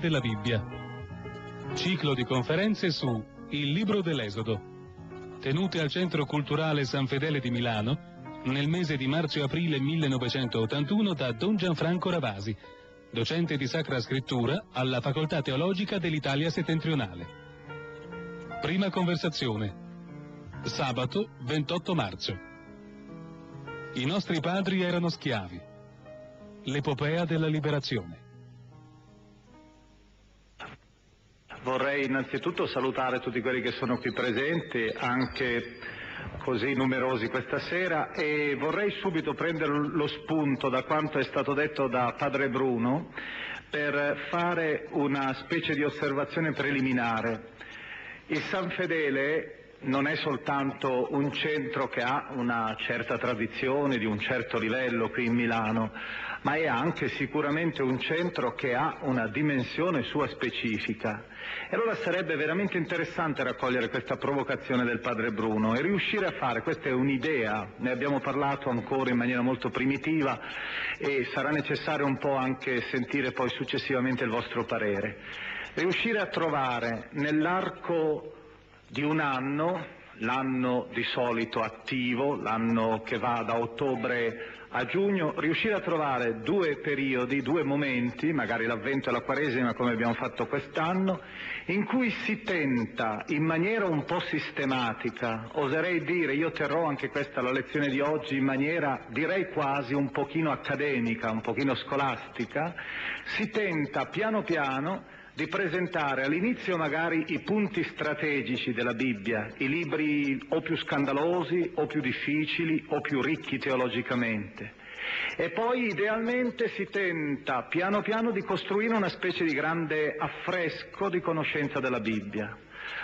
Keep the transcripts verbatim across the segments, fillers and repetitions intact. Della Bibbia. Ciclo di conferenze su Il libro dell'Esodo, tenute al Centro Culturale San Fedele di Milano nel mese di marzo e aprile millenovecentottantuno da Don Gianfranco Ravasi, docente di Sacra Scrittura alla Facoltà Teologica dell'Italia Settentrionale. Prima conversazione. Sabato ventotto marzo. I nostri padri erano schiavi. L'epopea della liberazione. Vorrei innanzitutto salutare tutti quelli che sono qui presenti, anche così numerosi questa sera, e vorrei subito prendere lo spunto da quanto è stato detto da Padre Bruno per fare una specie di osservazione preliminare. Il San Fedele non è soltanto un centro che ha una certa tradizione di un certo livello qui in Milano, ma è anche sicuramente un centro che ha una dimensione sua specifica. E allora sarebbe veramente interessante raccogliere questa provocazione del Padre Bruno e riuscire a fare, questa è un'idea, ne abbiamo parlato ancora in maniera molto primitiva e sarà necessario un po' anche sentire poi successivamente il vostro parere, riuscire a trovare nell'arco di un anno, l'anno di solito attivo, l'anno che va da ottobre a giugno, riuscire a trovare due periodi, due momenti, magari l'avvento e la quaresima come abbiamo fatto quest'anno, in cui si tenta in maniera un po' sistematica, oserei dire, io terrò anche questa la lezione di oggi in maniera direi quasi un pochino accademica, un pochino scolastica, si tenta piano piano di presentare all'inizio magari i punti strategici della Bibbia, i libri o più scandalosi o più difficili o più ricchi teologicamente. E poi idealmente si tenta piano piano di costruire una specie di grande affresco di conoscenza della Bibbia,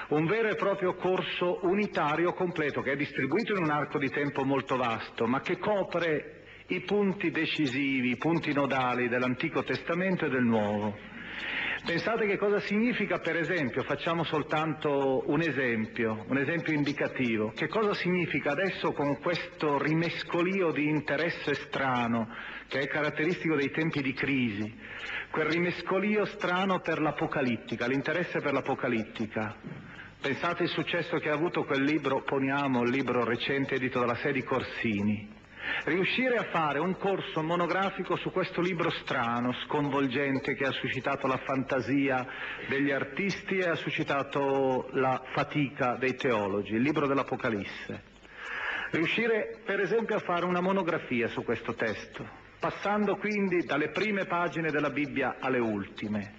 un vero e proprio corso unitario completo che è distribuito in un arco di tempo molto vasto, ma che copre i punti decisivi, i punti nodali dell'Antico Testamento e del Nuovo. Pensate che cosa significa, per esempio, facciamo soltanto un esempio, un esempio indicativo, che cosa significa adesso con questo rimescolio di interesse strano che è caratteristico dei tempi di crisi, quel rimescolio strano per l'apocalittica, l'interesse per l'apocalittica. Pensate il successo che ha avuto quel libro, poniamo il libro recente edito dalla sede Corsini. Riuscire a fare un corso monografico su questo libro strano, sconvolgente, che ha suscitato la fantasia degli artisti e ha suscitato la fatica dei teologi, il libro dell'Apocalisse. Riuscire per esempio a fare una monografia su questo testo, passando quindi dalle prime pagine della Bibbia alle ultime.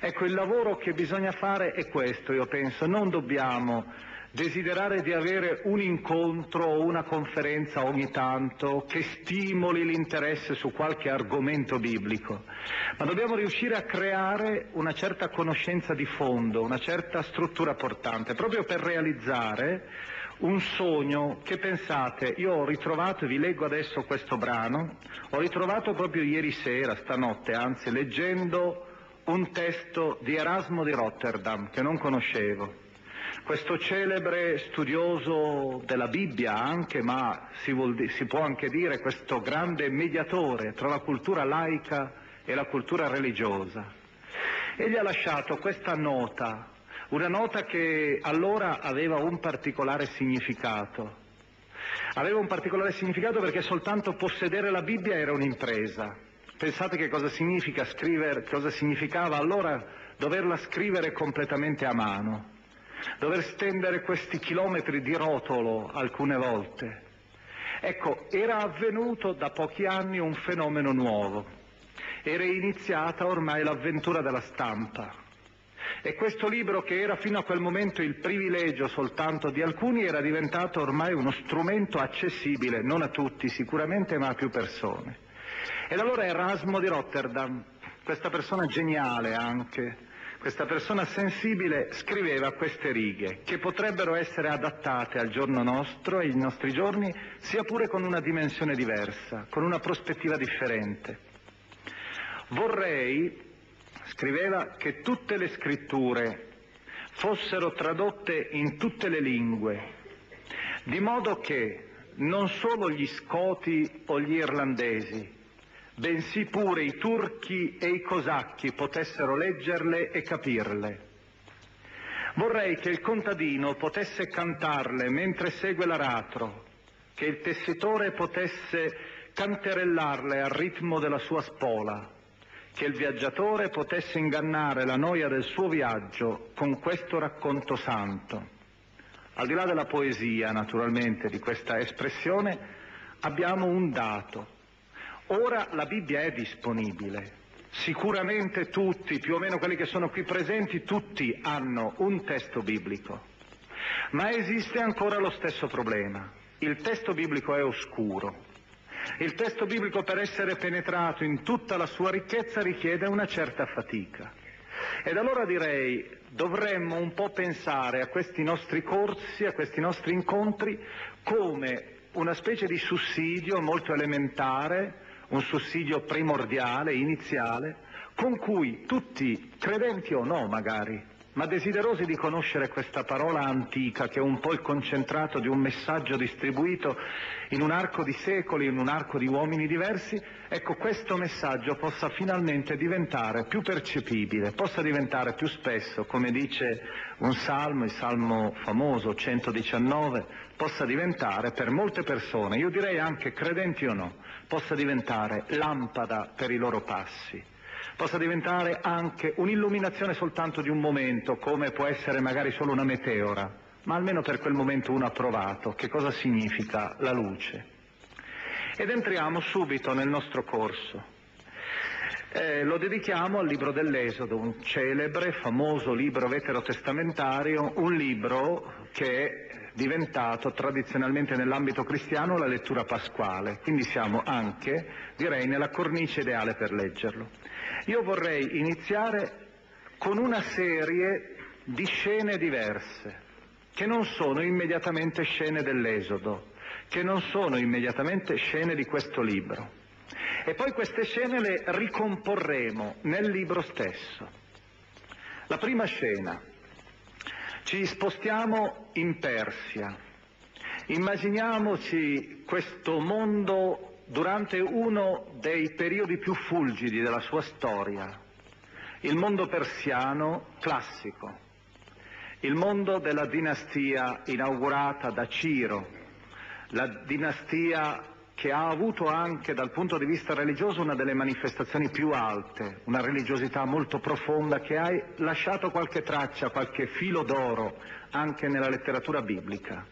Ecco, il lavoro che bisogna fare è questo, io penso, non dobbiamo desiderare di avere un incontro o una conferenza ogni tanto che stimoli l'interesse su qualche argomento biblico, ma dobbiamo riuscire a creare una certa conoscenza di fondo, una certa struttura portante, proprio per realizzare un sogno che, pensate, io ho ritrovato, vi leggo adesso questo brano, ho ritrovato proprio ieri sera, stanotte, anzi, leggendo un testo di Erasmo di Rotterdam che non conoscevo. Questo celebre studioso della Bibbia anche, ma si, vuol di- si può anche dire questo grande mediatore tra la cultura laica e la cultura religiosa. Egli ha lasciato questa nota, una nota che allora aveva un particolare significato. Aveva un particolare significato perché soltanto possedere la Bibbia era un'impresa. Pensate che cosa significa scrivere, cosa significava allora doverla scrivere completamente a mano. Dover stendere questi chilometri di rotolo alcune volte. Ecco, era avvenuto da pochi anni un fenomeno nuovo, era iniziata ormai l'avventura della stampa e questo libro, che era fino a quel momento il privilegio soltanto di alcuni, era diventato ormai uno strumento accessibile, non a tutti sicuramente, ma a più persone. Ed allora Erasmo di Rotterdam, questa persona geniale anche, questa persona sensibile, scriveva queste righe che potrebbero essere adattate al giorno nostro e ai nostri giorni, sia pure con una dimensione diversa, con una prospettiva differente. Vorrei, scriveva, che tutte le scritture fossero tradotte in tutte le lingue, di modo che non solo gli scoti o gli irlandesi, bensì pure i turchi e i cosacchi potessero leggerle e capirle. Vorrei che il contadino potesse cantarle mentre segue l'aratro, che il tessitore potesse canterellarle al ritmo della sua spola, che il viaggiatore potesse ingannare la noia del suo viaggio con questo racconto santo. Al di là della poesia, naturalmente, di questa espressione, abbiamo un dato. Ora la Bibbia è disponibile, sicuramente tutti, più o meno quelli che sono qui presenti, tutti hanno un testo biblico, ma esiste ancora lo stesso problema, il testo biblico è oscuro, il testo biblico per essere penetrato in tutta la sua ricchezza richiede una certa fatica, ed allora direi dovremmo un po' pensare a questi nostri corsi, a questi nostri incontri, come una specie di sussidio molto elementare, un sussidio primordiale, iniziale, con cui tutti, credenti o no magari, ma desiderosi di conoscere questa parola antica che è un po' il concentrato di un messaggio distribuito in un arco di secoli, in un arco di uomini diversi, ecco, questo messaggio possa finalmente diventare più percepibile, possa diventare più spesso, come dice un salmo, il salmo famoso centodiciannove, possa diventare per molte persone, io direi anche credenti o no, possa diventare lampada per i loro passi. Possa diventare anche un'illuminazione soltanto di un momento, come può essere magari solo una meteora, ma almeno per quel momento uno ha provato che cosa significa la luce. Ed entriamo subito nel nostro corso. Eh, lo dedichiamo al libro dell'Esodo, un celebre, famoso libro veterotestamentario, un libro che è diventato tradizionalmente nell'ambito cristiano la lettura pasquale, quindi siamo anche, direi, nella cornice ideale per leggerlo. Io vorrei iniziare con una serie di scene diverse, che non sono immediatamente scene dell'Esodo, che non sono immediatamente scene di questo libro. E poi queste scene le ricomporremo nel libro stesso. La prima scena. Ci spostiamo in Persia. Immaginiamoci questo mondo durante uno dei periodi più fulgidi della sua storia. Il mondo persiano classico. Il mondo della dinastia inaugurata da Ciro. La dinastia che ha avuto anche dal punto di vista religioso una delle manifestazioni più alte, una religiosità molto profonda che ha lasciato qualche traccia, qualche filo d'oro anche nella letteratura biblica.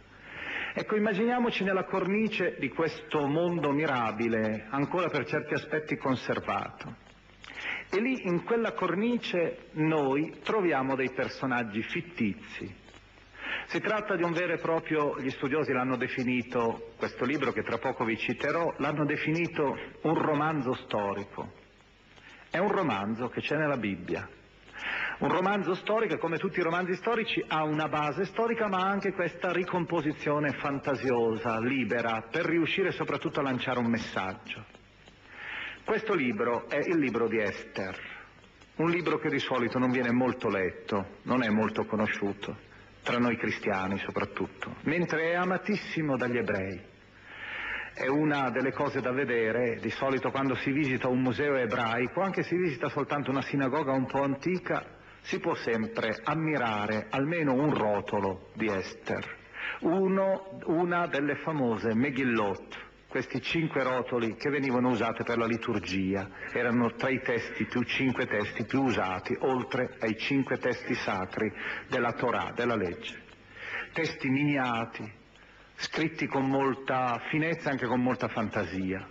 Ecco, immaginiamoci nella cornice di questo mondo mirabile, ancora per certi aspetti conservato. E lì, in quella cornice, noi troviamo dei personaggi fittizi. Si tratta di un vero e proprio, gli studiosi l'hanno definito, questo libro che tra poco vi citerò, l'hanno definito un romanzo storico. È un romanzo che c'è nella Bibbia. Un romanzo storico, come tutti i romanzi storici, ha una base storica ma anche questa ricomposizione fantasiosa, libera, per riuscire soprattutto a lanciare un messaggio. Questo libro è il libro di Esther, un libro che di solito non viene molto letto, non è molto conosciuto, tra noi cristiani soprattutto, mentre è amatissimo dagli ebrei. È una delle cose da vedere, di solito quando si visita un museo ebraico, anche se visita soltanto una sinagoga un po' antica, si può sempre ammirare almeno un rotolo di Esther, uno, una delle famose Megillot, questi cinque rotoli che venivano usate per la liturgia, erano tra i testi più, cinque testi più usati, oltre ai cinque testi sacri della Torah, della legge, testi miniati, scritti con molta finezza e anche con molta fantasia.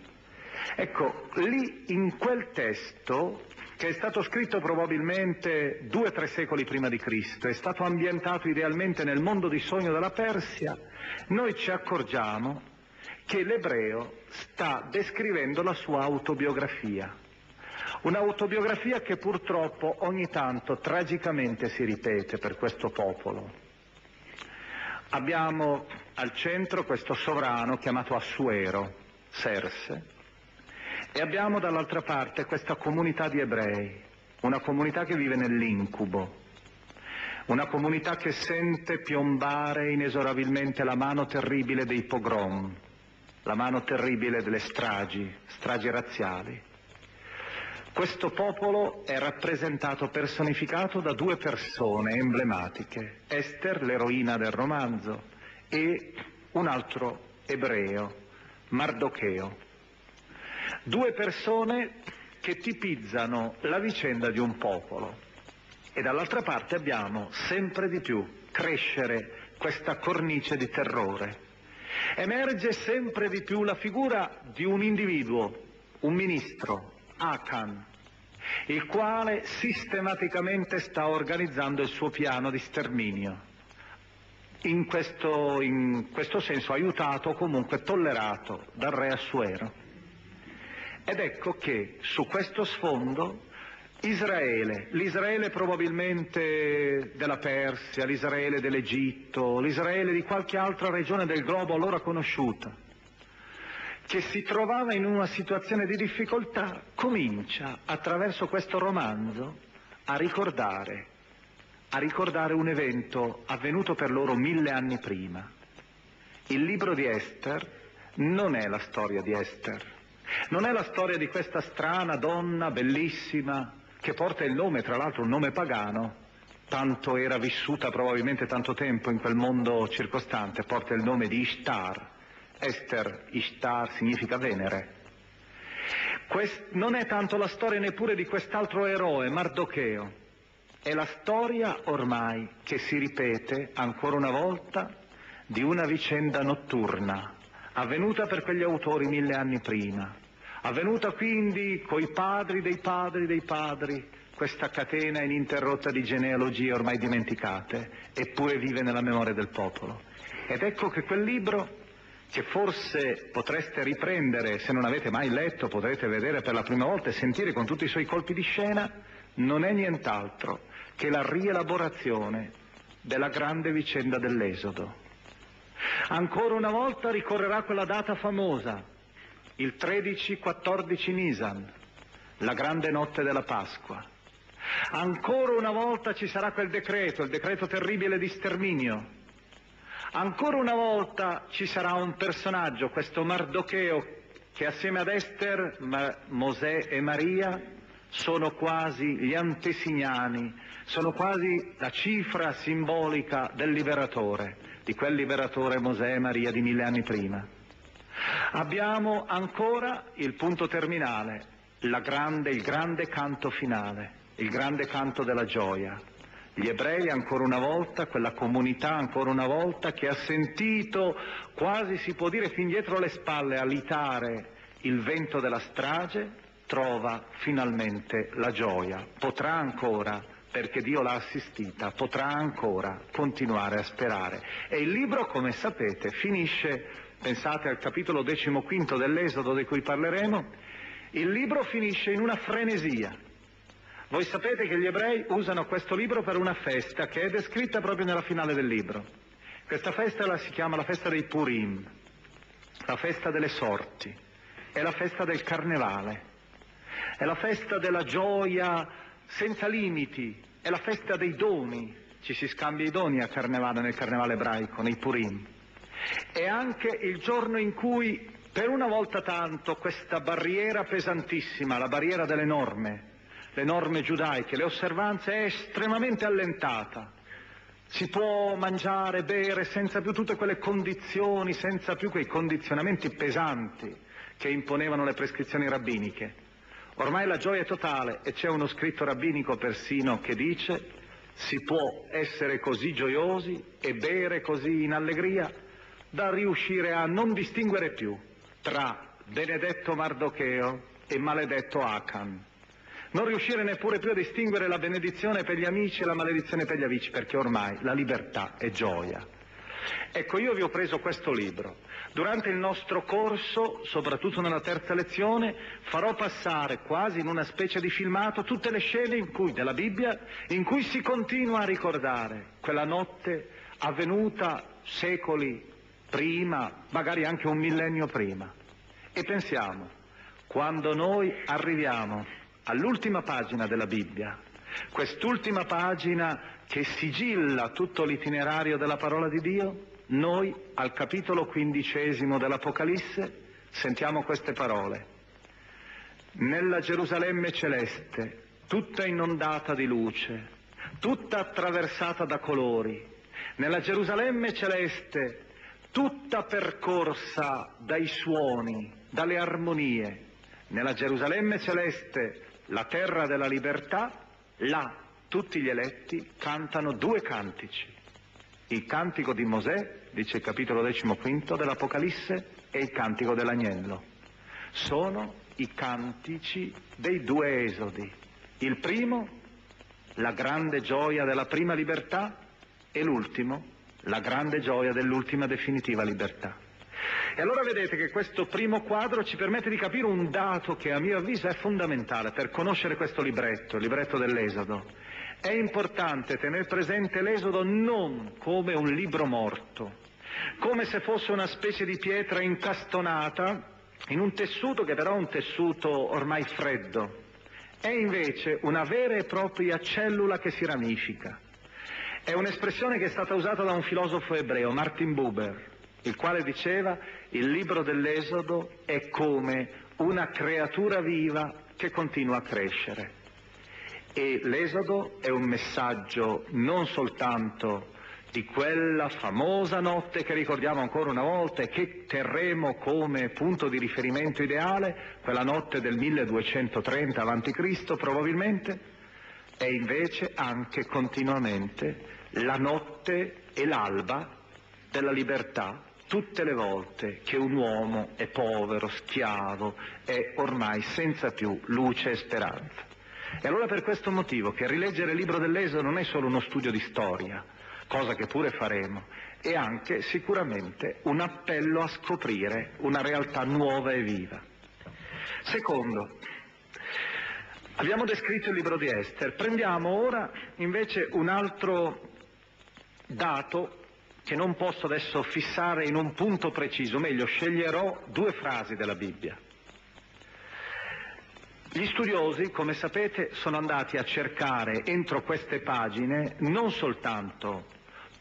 Ecco, lì in quel testo, che è stato scritto probabilmente due o tre secoli prima di Cristo, è stato ambientato idealmente nel mondo di sogno della Persia, noi ci accorgiamo che l'ebreo sta descrivendo la sua autobiografia, un'autobiografia che purtroppo ogni tanto tragicamente si ripete per questo popolo. Abbiamo al centro questo sovrano chiamato Assuero, Serse, e abbiamo dall'altra parte questa comunità di ebrei, una comunità che vive nell'incubo, una comunità che sente piombare inesorabilmente la mano terribile dei pogrom, la mano terribile delle stragi, stragi razziali. Questo popolo è rappresentato, personificato da due persone emblematiche, Esther, l'eroina del romanzo, e un altro ebreo, Mardocheo. Due persone che tipizzano la vicenda di un popolo. E dall'altra parte abbiamo sempre di più crescere questa cornice di terrore. Emerge sempre di più la figura di un individuo, un ministro, Akan, il quale sistematicamente sta organizzando il suo piano di sterminio. In questo, in questo senso aiutato o comunque tollerato dal re Assuero. Ed ecco che su questo sfondo Israele, l'Israele probabilmente della Persia, l'Israele dell'Egitto, l'Israele di qualche altra regione del globo allora conosciuta, che si trovava in una situazione di difficoltà, comincia attraverso questo romanzo a ricordare, a ricordare un evento avvenuto per loro mille anni prima. Il libro di Esther non è la storia di Esther, non è la storia di questa strana donna bellissima che porta il nome, tra l'altro un nome pagano, tanto era vissuta probabilmente tanto tempo in quel mondo circostante, porta il nome di Ishtar. Esther, Ishtar, significa Venere. Quest, non è tanto la storia neppure di quest'altro eroe, Mardocheo, è la storia ormai che si ripete ancora una volta di una vicenda notturna, avvenuta per quegli autori mille anni prima, avvenuta quindi coi padri dei padri dei padri, questa catena ininterrotta di genealogie ormai dimenticate, eppure vive nella memoria del popolo. Ed ecco che quel libro, che forse potreste riprendere, se non avete mai letto, potrete vedere per la prima volta e sentire con tutti i suoi colpi di scena, non è nient'altro che la rielaborazione della grande vicenda dell'Esodo. Ancora una volta ricorrerà quella data famosa, il tredici quattordici Nisan, la grande notte della Pasqua. Ancora una volta ci sarà quel decreto, il decreto terribile di sterminio. Ancora una volta ci sarà un personaggio, questo Mardocheo, che assieme ad Esther, Ma- Mosè e Maria sono quasi gli antesignani, sono quasi la cifra simbolica del liberatore, di quel liberatore Mosè e Maria di mille anni prima. Abbiamo ancora il punto terminale, la grande, il grande canto finale, il grande canto della gioia. Gli ebrei ancora una volta, quella comunità ancora una volta che ha sentito, quasi si può dire fin dietro le spalle, alitare il vento della strage, trova finalmente la gioia, potrà ancora perché Dio l'ha assistita, potrà ancora continuare a sperare. E il libro, come sapete, finisce, pensate al capitolo quindici dell'Esodo di cui parleremo, il libro finisce in una frenesia. Voi sapete che gli ebrei usano questo libro per una festa che è descritta proprio nella finale del libro. Questa festa la si chiama la festa dei Purim, la festa delle sorti, è la festa del carnevale, è la festa della gioia senza limiti, è la festa dei doni, ci si scambia i doni a carnevale, nel carnevale ebraico, nei Purim. È anche il giorno in cui, per una volta tanto, questa barriera pesantissima, la barriera delle norme, le norme giudaiche, le osservanze, è estremamente allentata. Si può mangiare, bere, senza più tutte quelle condizioni, senza più quei condizionamenti pesanti che imponevano le prescrizioni rabbiniche. Ormai la gioia è totale, e c'è uno scritto rabbinico persino che dice: si può essere così gioiosi e bere così in allegria da riuscire a non distinguere più tra benedetto Mardocheo e maledetto Akan. Non riuscire neppure più a distinguere la benedizione per gli amici e la maledizione per gli amici, perché ormai la libertà è gioia. Ecco, io vi ho preso questo libro. Durante il nostro corso, soprattutto nella terza lezione, farò passare quasi in una specie di filmato tutte le scene in cui, della Bibbia, in cui si continua a ricordare quella notte avvenuta secoli prima, magari anche un millennio prima. E pensiamo, quando noi arriviamo all'ultima pagina della Bibbia, quest'ultima pagina che sigilla tutto l'itinerario della parola di Dio, noi al capitolo quindicesimo dell'Apocalisse sentiamo queste parole: nella Gerusalemme celeste, tutta inondata di luce, tutta attraversata da colori, nella Gerusalemme celeste tutta percorsa dai suoni, dalle armonie, nella Gerusalemme celeste, la terra della libertà, là tutti gli eletti cantano due cantici. Il cantico di Mosè, dice il capitolo quindici dell'Apocalisse, e il cantico dell'agnello. Sono i cantici dei due esodi. Il primo, la grande gioia della prima libertà, e l'ultimo, la grande gioia dell'ultima definitiva libertà. E allora vedete che questo primo quadro ci permette di capire un dato che a mio avviso è fondamentale per conoscere questo libretto, il libretto dell'Esodo. È importante tenere presente l'Esodo non come un libro morto, come se fosse una specie di pietra incastonata in un tessuto che però è un tessuto ormai freddo. È invece una vera e propria cellula che si ramifica. È un'espressione che è stata usata da un filosofo ebreo, Martin Buber, il quale diceva: il libro dell'Esodo è come una creatura viva che continua a crescere. E l'Esodo è un messaggio non soltanto di quella famosa notte che ricordiamo ancora una volta e che terremo come punto di riferimento ideale, quella notte del milleduecentotrenta avanti Cristo probabilmente, è invece anche continuamente la notte e l'alba della libertà, tutte le volte che un uomo è povero, schiavo, è ormai senza più luce e speranza. E allora per questo motivo che rileggere il libro dell'Esodo non è solo uno studio di storia, cosa che pure faremo, è anche sicuramente un appello a scoprire una realtà nuova e viva. Secondo, abbiamo descritto il libro di Esther, prendiamo ora invece un altro dato che non posso adesso fissare in un punto preciso, meglio sceglierò due frasi della Bibbia. Gli studiosi, come sapete, sono andati a cercare entro queste pagine non soltanto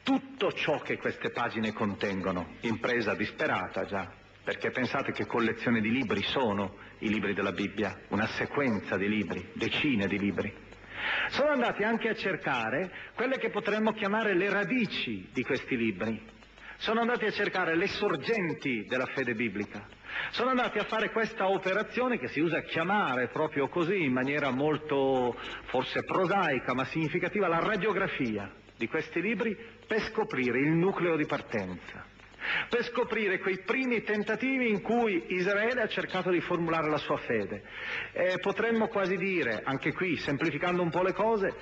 tutto ciò che queste pagine contengono, impresa disperata già, perché pensate che collezione di libri sono i libri della Bibbia, una sequenza di libri, decine di libri. Sono andati anche a cercare quelle che potremmo chiamare le radici di questi libri, sono andati a cercare le sorgenti della fede biblica, sono andati a fare questa operazione che si usa chiamare proprio così, in maniera molto forse prosaica ma significativa, la radiografia di questi libri, per scoprire il nucleo di partenza, per scoprire quei primi tentativi in cui Israele ha cercato di formulare la sua fede. Eh, potremmo quasi dire, anche qui semplificando un po' le cose,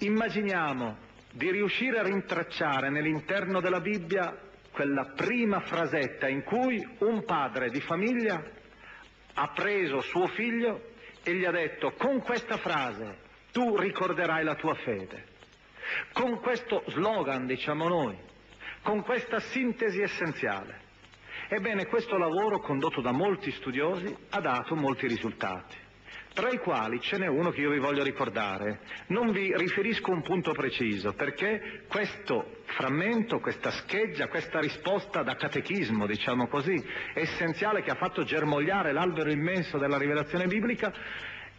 Immaginiamo di riuscire a rintracciare nell'interno della Bibbia quella prima frasetta in cui un padre di famiglia ha preso suo figlio e gli ha detto: con questa frase tu ricorderai la tua fede. Con questo slogan, diciamo noi, con questa sintesi essenziale. Ebbene, questo lavoro, condotto da molti studiosi, ha dato molti risultati, tra i quali ce n'è uno che io vi voglio ricordare. Non vi riferisco un punto preciso, perché questo frammento, questa scheggia, questa risposta da catechismo, diciamo così, essenziale, che ha fatto germogliare l'albero immenso della rivelazione biblica,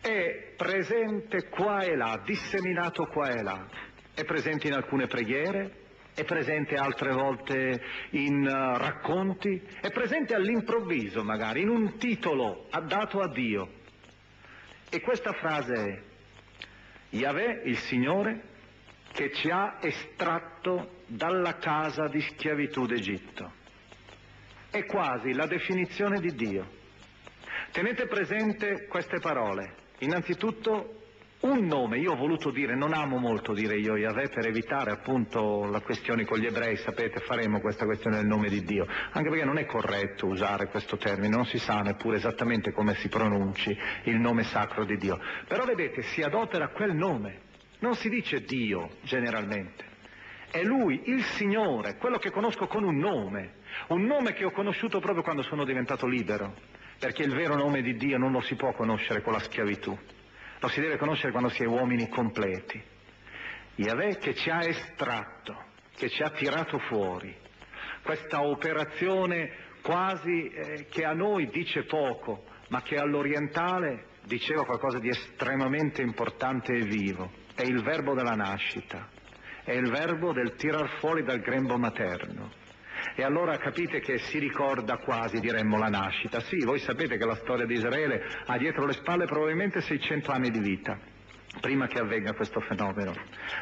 è presente qua e là, disseminato qua e là. È presente in alcune preghiere, è presente altre volte in uh, racconti, è presente all'improvviso magari, in un titolo dato a Dio. E questa frase è: Yahweh, il Signore, che ci ha estratto dalla casa di schiavitù d'Egitto. È quasi la definizione di Dio. Tenete presente queste parole. Innanzitutto un nome, io ho voluto dire, non amo molto dire io Yahweh per evitare appunto la questione con gli ebrei, sapete, faremo questa questione del nome di Dio, anche perché non è corretto usare questo termine, non si sa neppure esattamente come si pronunci il nome sacro di Dio. Però vedete, si adopera quel nome, non si dice Dio generalmente. È Lui, il Signore, quello che conosco con un nome, un nome che ho conosciuto proprio quando sono diventato libero, perché il vero nome di Dio non lo si può conoscere con la schiavitù, lo si deve conoscere quando si è uomini completi. Yahweh che ci ha estratto, che ci ha tirato fuori, questa operazione quasi eh, che a noi dice poco, ma che all'orientale diceva qualcosa di estremamente importante e vivo. È il verbo della nascita, è il verbo del tirar fuori dal grembo materno. E allora capite che si ricorda quasi, diremmo, la nascita. Sì, voi sapete che la storia di Israele ha dietro le spalle probabilmente seicento anni di vita, prima che avvenga questo fenomeno.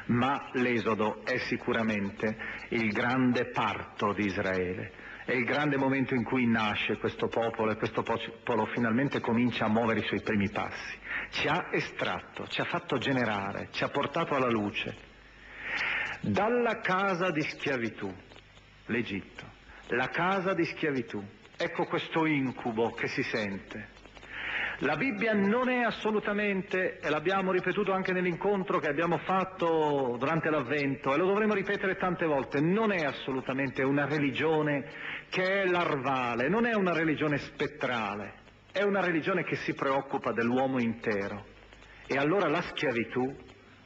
Ma l'Esodo è sicuramente il grande parto di Israele, è il grande momento in cui nasce questo popolo e questo popolo finalmente comincia a muovere i suoi primi passi. Ci ha estratto, ci ha fatto generare, ci ha portato alla luce. Dalla casa di schiavitù, l'Egitto, la casa di schiavitù, ecco questo incubo che si sente. La Bibbia non è assolutamente, e l'abbiamo ripetuto anche nell'incontro che abbiamo fatto durante l'Avvento, e lo dovremo ripetere tante volte, non è assolutamente una religione che è larvale, non è una religione spettrale, è una religione che si preoccupa dell'uomo intero. E allora la schiavitù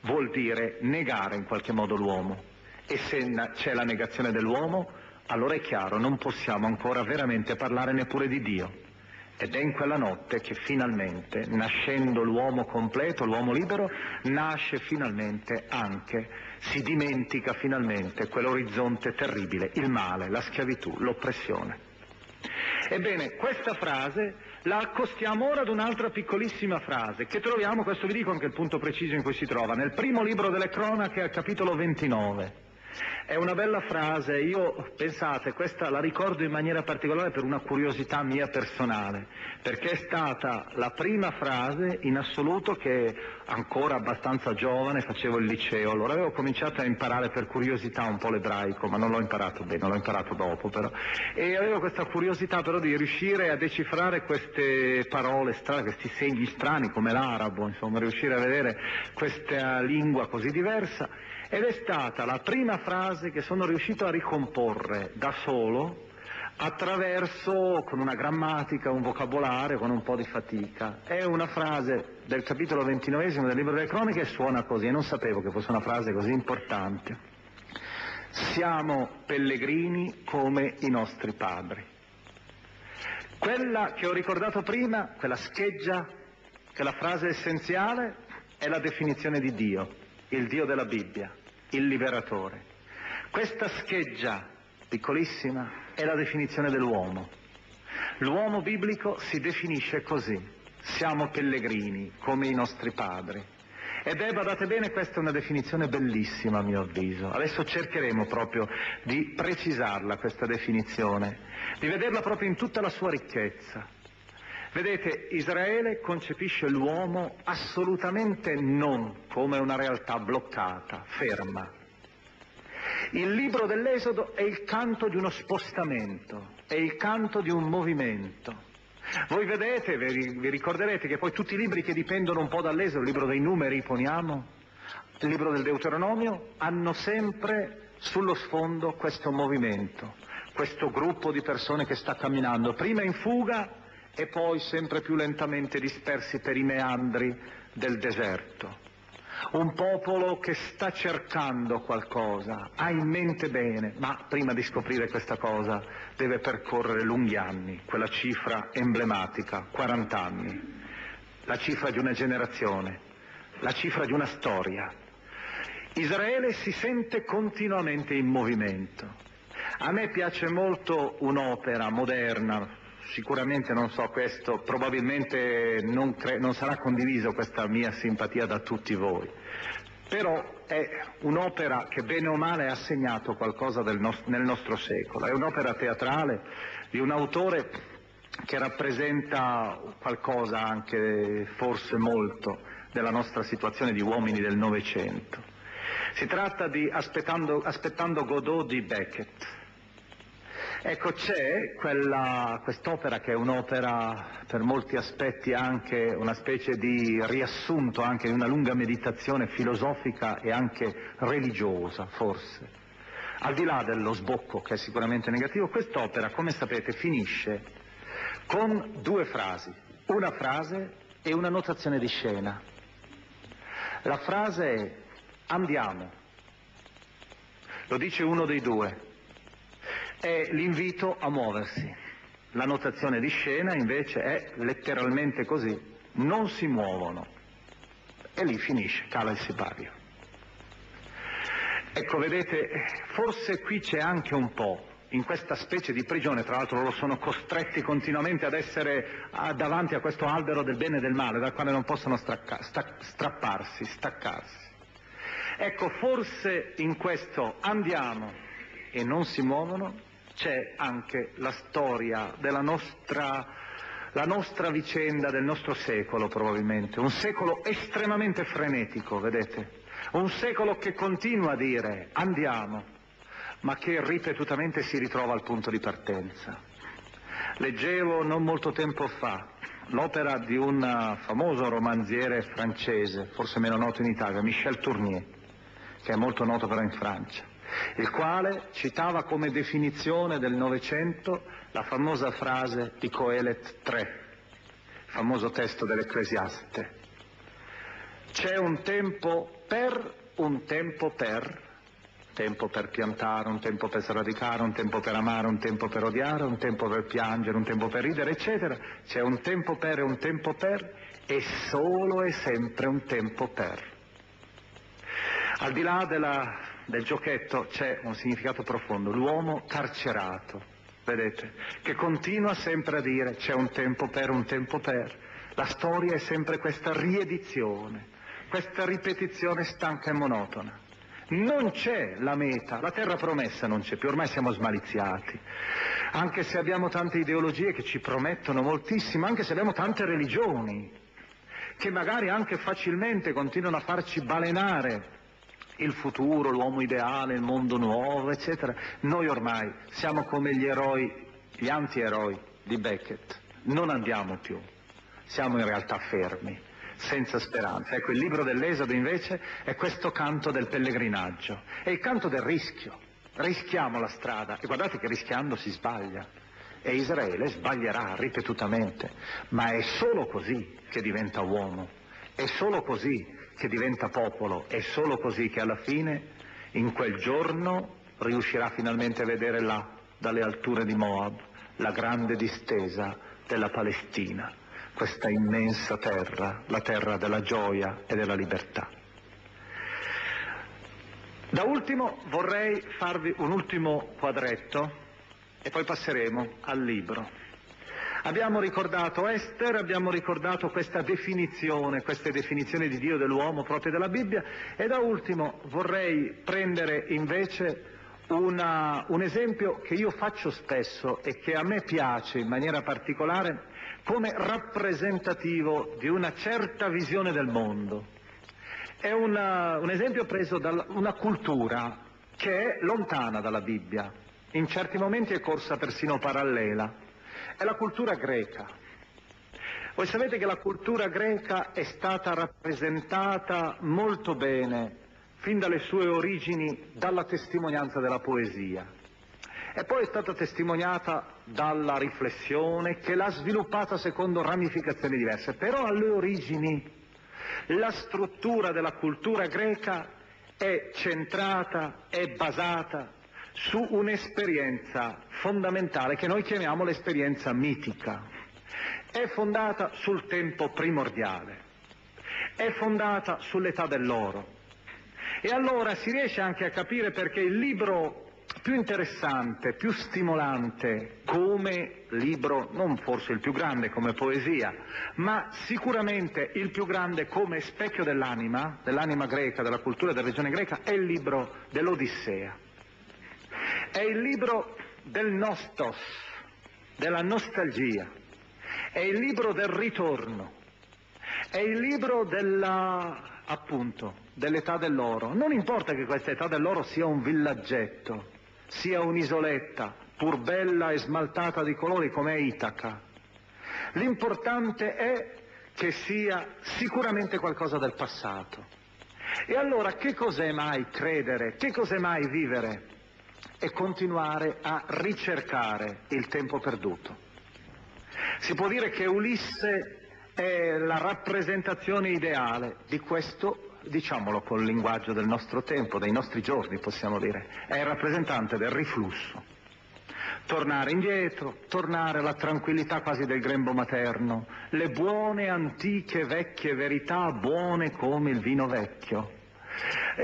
vuol dire negare in qualche modo l'uomo. E se c'è la negazione dell'uomo, allora è chiaro, non possiamo ancora veramente parlare neppure di Dio. Ed è in quella notte che finalmente, nascendo l'uomo completo, l'uomo libero, nasce finalmente anche, si dimentica finalmente quell'orizzonte terribile, il male, la schiavitù, l'oppressione. Ebbene, questa frase la accostiamo ora ad un'altra piccolissima frase che troviamo, questo vi dico anche il punto preciso in cui si trova, nel primo libro delle Cronache, al capitolo ventinove. È una bella frase, io, pensate, questa la ricordo in maniera particolare per una curiosità mia personale, perché è stata la prima frase in assoluto che, ancora abbastanza giovane, facevo il liceo, allora avevo cominciato a imparare per curiosità un po' l'ebraico, ma non l'ho imparato bene, l'ho imparato dopo però, e avevo questa curiosità però di riuscire a decifrare queste parole strane, questi segni strani come l'arabo, insomma, riuscire a vedere questa lingua così diversa. Ed è stata la prima frase che sono riuscito a ricomporre da solo, attraverso, con una grammatica, un vocabolario, con un po' di fatica. È una frase del capitolo ventinovesimo del libro delle Cronache e suona così, e non sapevo che fosse una frase così importante. Siamo pellegrini come i nostri padri. Quella che ho ricordato prima, quella scheggia, quella frase essenziale, è la definizione di Dio, il Dio della Bibbia, il liberatore. Questa scheggia piccolissima è la definizione dell'uomo. L'uomo biblico si definisce così: siamo pellegrini come i nostri padri. Ed è, badate bene, questa è una definizione bellissima a mio avviso. Adesso cercheremo proprio di precisarla questa definizione, di vederla proprio in tutta la sua ricchezza. Vedete, Israele concepisce l'uomo assolutamente non come una realtà bloccata, ferma. Il libro dell'Esodo è il canto di uno spostamento, è il canto di un movimento. Voi vedete, vi ricorderete che poi tutti i libri che dipendono un po' dall'Esodo, il libro dei Numeri, poniamo, il libro del Deuteronomio, hanno sempre sullo sfondo questo movimento, questo gruppo di persone che sta camminando, prima in fuga e poi sempre più lentamente dispersi per i meandri del deserto. Un popolo che sta cercando qualcosa, ha in mente bene, ma prima di scoprire questa cosa deve percorrere lunghi anni, quella cifra emblematica, quaranta anni, la cifra di una generazione, la cifra di una storia. Israele si sente continuamente in movimento. A me piace molto un'opera moderna, sicuramente non so questo, probabilmente non, cre- non sarà condiviso questa mia simpatia da tutti voi, però è un'opera che bene o male ha segnato qualcosa del no- nel nostro secolo, è un'opera teatrale di un autore che rappresenta qualcosa anche forse molto della nostra situazione di uomini del Novecento. Si tratta di Aspettando, Aspettando Godot di Beckett. Ecco, c'è quella, quest'opera che è un'opera per molti aspetti anche una specie di riassunto anche di una lunga meditazione filosofica e anche religiosa, forse. Al di là dello sbocco, che è sicuramente negativo, quest'opera, come sapete, finisce con due frasi, una frase e una notazione di scena. La frase è «andiamo», lo dice uno dei due. È l'invito a muoversi. La notazione di scena invece è letteralmente così: non si muovono. E lì finisce, cala il sipario. Ecco, vedete, forse qui c'è anche un po', in questa specie di prigione, tra l'altro loro sono costretti continuamente ad essere a, davanti a questo albero del bene e del male, dal quale non possono stracca, sta, strapparsi, staccarsi. Ecco, forse in questo andiamo e non si muovono c'è anche la storia della nostra, la nostra vicenda del nostro secolo, probabilmente un secolo estremamente frenetico, vedete, un secolo che continua a dire andiamo, ma che ripetutamente si ritrova al punto di partenza. Leggevo non molto tempo fa l'opera di un famoso romanziere francese, forse meno noto in Italia, Michel Tournier, che è molto noto però in Francia, il quale citava come definizione del Novecento la famosa frase di Coelet tre, il famoso testo dell'Ecclesiaste. C'è un tempo per, un tempo per, tempo per piantare, un tempo per sradicare, un tempo per amare, un tempo per odiare, un tempo per piangere, un tempo per ridere, eccetera. C'è un tempo per e un tempo per e solo e sempre un tempo per. Al di là della... del giochetto c'è un significato profondo, l'uomo carcerato, vedete, che continua sempre a dire c'è un tempo per, un tempo per. La storia è sempre questa riedizione, questa ripetizione stanca e monotona. Non c'è la meta, la terra promessa non c'è più, ormai siamo smaliziati, anche se abbiamo tante ideologie che ci promettono moltissimo, anche se abbiamo tante religioni che magari anche facilmente continuano a farci balenare il futuro, l'uomo ideale, il mondo nuovo, eccetera. Noi ormai siamo come gli eroi, gli antieroi di Beckett, non andiamo più, siamo in realtà fermi, senza speranza. Ecco, il libro dell'Esodo invece è questo canto del pellegrinaggio, è il canto del rischio, rischiamo la strada, e guardate che rischiando si sbaglia, e Israele sbaglierà ripetutamente, ma è solo così che diventa uomo, è solo così che diventa popolo, è solo così che alla fine, in quel giorno, riuscirà finalmente a vedere là, dalle alture di Moab, la grande distesa della Palestina, questa immensa terra, la terra della gioia e della libertà. Da ultimo vorrei farvi un ultimo quadretto e poi passeremo al libro. Abbiamo ricordato Esther, abbiamo ricordato questa definizione, queste definizioni di Dio dell'uomo proprio della Bibbia, e da ultimo vorrei prendere invece una, un esempio che io faccio spesso e che a me piace in maniera particolare come rappresentativo di una certa visione del mondo. È una, un esempio preso da una cultura che è lontana dalla Bibbia, in certi momenti è corsa persino parallela, è la cultura greca. Voi sapete che la cultura greca è stata rappresentata molto bene, fin dalle sue origini, dalla testimonianza della poesia. E poi è stata testimoniata dalla riflessione, che l'ha sviluppata secondo ramificazioni diverse. Però alle origini la struttura della cultura greca è centrata, è basata su un'esperienza fondamentale che noi chiamiamo l'esperienza mitica. È fondata sul tempo primordiale, è fondata sull'età dell'oro. E allora si riesce anche a capire perché il libro più interessante, più stimolante come libro, non forse il più grande come poesia, ma sicuramente il più grande come specchio dell'anima, dell'anima greca, della cultura della regione greca, è il libro dell'Odissea. È il libro del nostos, della nostalgia. È il libro del ritorno, è il libro della, appunto, dell'età dell'oro. Non importa che questa età dell'oro sia un villaggetto, sia un'isoletta, pur bella e smaltata di colori come Itaca. L'importante è che sia sicuramente qualcosa del passato. E allora che cos'è mai credere, che cos'è mai vivere e continuare a ricercare il tempo perduto? Si può dire che Ulisse è la rappresentazione ideale di questo, diciamolo col linguaggio del nostro tempo, dei nostri giorni possiamo dire, è il rappresentante del riflusso. Tornare indietro, tornare alla tranquillità quasi del grembo materno, le buone antiche vecchie verità, buone come il vino vecchio.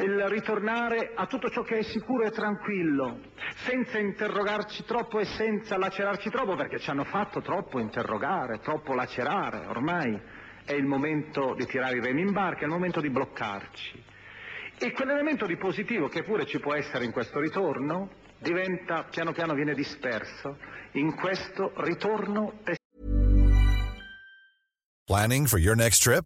Il ritornare a tutto ciò che è sicuro e tranquillo, senza interrogarci troppo e senza lacerarci troppo, perché ci hanno fatto troppo interrogare, troppo lacerare. Ormai è il momento di tirare i remi in barca, è il momento di bloccarci. E quell'elemento di positivo che pure ci può essere in questo ritorno diventa, piano piano viene disperso in questo ritorno. Planning for your next trip?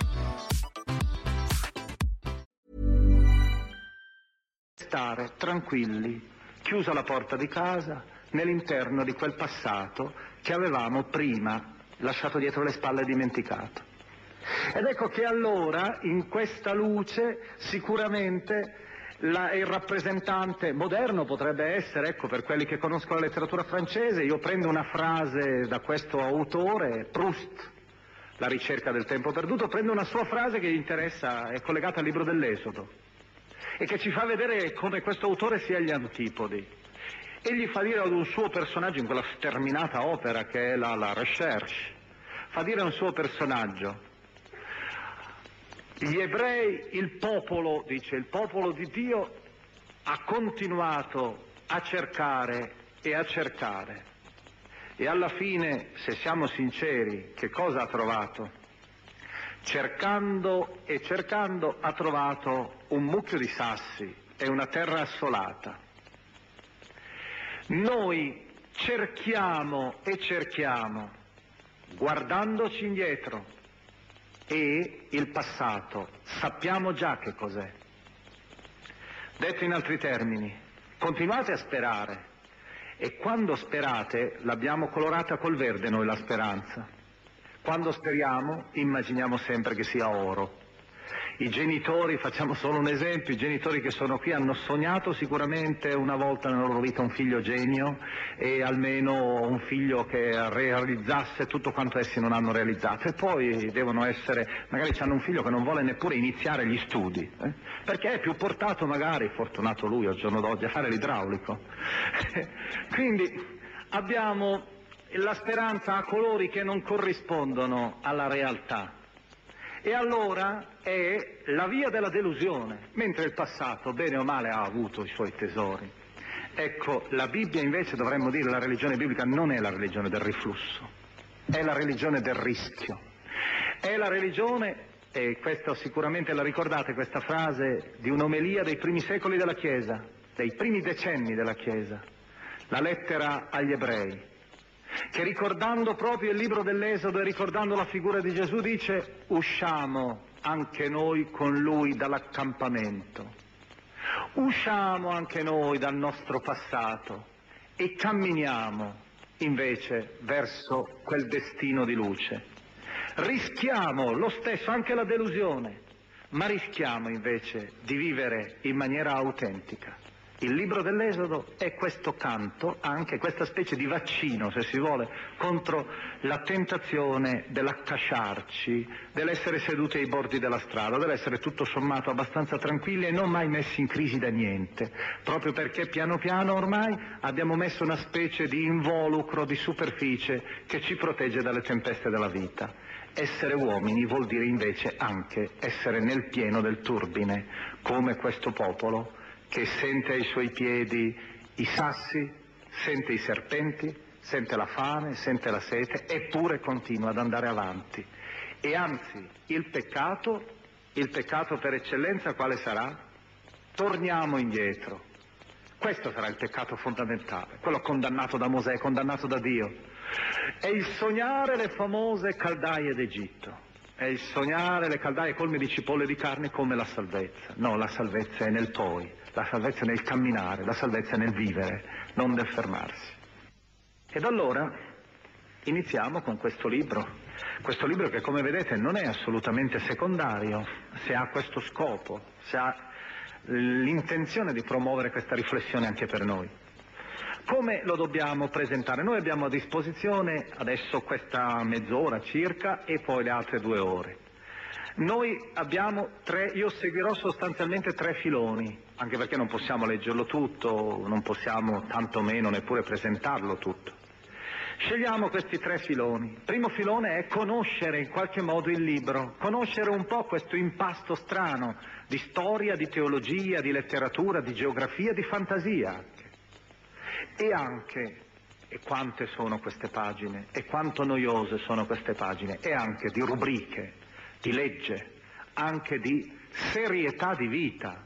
Stare tranquilli, chiusa la porta di casa, nell'interno di quel passato che avevamo prima lasciato dietro le spalle e dimenticato. Ed ecco che allora, in questa luce, sicuramente la, il rappresentante moderno potrebbe essere, ecco, per quelli che conoscono la letteratura francese, io prendo una frase da questo autore, Proust, La ricerca del tempo perduto, prendo una sua frase che gli interessa, è collegata al libro dell'Esodo, e che ci fa vedere come questo autore sia agli antipodi. Egli fa dire ad un suo personaggio, in quella sterminata opera che è la, la Recherche, fa dire a un suo personaggio: gli ebrei, il popolo, dice, il popolo di Dio ha continuato a cercare e a cercare. E alla fine, se siamo sinceri, che cosa ha trovato? Cercando e cercando ha trovato un mucchio di sassi e una terra assolata. Noi cerchiamo e cerchiamo guardandoci indietro e il passato sappiamo già che cos'è. Detto in altri termini, continuate a sperare E quando sperate, l'abbiamo colorata col verde noi la speranza. Quando speriamo, immaginiamo sempre che sia oro. I genitori, facciamo solo un esempio, i genitori che sono qui hanno sognato sicuramente una volta nella loro vita un figlio genio e almeno un figlio che realizzasse tutto quanto essi non hanno realizzato, e poi devono essere, magari hanno un figlio che non vuole neppure iniziare gli studi, eh? perché è più portato magari, fortunato lui al giorno d'oggi, a fare l'idraulico. Quindi abbiamo la speranza a colori che non corrispondono alla realtà. E allora è la via della delusione, mentre il passato, bene o male, ha avuto i suoi tesori. Ecco, la Bibbia invece, dovremmo dire, la religione biblica non è la religione del riflusso, è la religione del rischio. È la religione, e questa sicuramente la ricordate, questa frase di un'omelia dei primi secoli della Chiesa, dei primi decenni della Chiesa, la lettera agli ebrei, che ricordando proprio il libro dell'Esodo e ricordando la figura di Gesù dice: usciamo anche noi con lui dall'accampamento, usciamo anche noi dal nostro passato e camminiamo invece verso quel destino di luce. Rischiamo lo stesso, anche la delusione, ma rischiamo invece di vivere in maniera autentica. Il libro dell'Esodo è questo canto, anche questa specie di vaccino, se si vuole, contro la tentazione dell'accasciarci, dell'essere seduti ai bordi della strada, dell'essere tutto sommato abbastanza tranquilli e non mai messi in crisi da niente, proprio perché piano piano ormai abbiamo messo una specie di involucro, di superficie che ci protegge dalle tempeste della vita. Essere uomini vuol dire invece anche essere nel pieno del turbine, come questo popolo che sente ai suoi piedi i sassi, sente i serpenti, sente la fame, sente la sete, eppure continua ad andare avanti. E anzi, il peccato, il peccato per eccellenza quale sarà? Torniamo indietro. Questo sarà il peccato fondamentale, quello condannato da Mosè, condannato da Dio. È il sognare le famose caldaie d'Egitto. È il sognare le caldaie colme di cipolle di carne come la salvezza. No, la salvezza è nel poi, la salvezza è nel camminare, la salvezza è nel vivere, non nel fermarsi. Ed allora iniziamo con questo libro, questo libro che, come vedete, non è assolutamente secondario, se ha questo scopo, se ha l'intenzione di promuovere questa riflessione anche per noi. Come lo dobbiamo presentare? Noi abbiamo a disposizione adesso questa mezz'ora circa e poi le altre due ore. Noi abbiamo tre, io seguirò sostanzialmente tre filoni, anche perché non possiamo leggerlo tutto, non possiamo tantomeno neppure presentarlo tutto. Scegliamo questi tre filoni. Il primo filone è conoscere in qualche modo il libro, conoscere un po' questo impasto strano di storia, di teologia, di letteratura, di geografia, di fantasia. E anche, e quante sono queste pagine, e quanto noiose sono queste pagine, e anche di rubriche, di legge, anche di serietà di vita.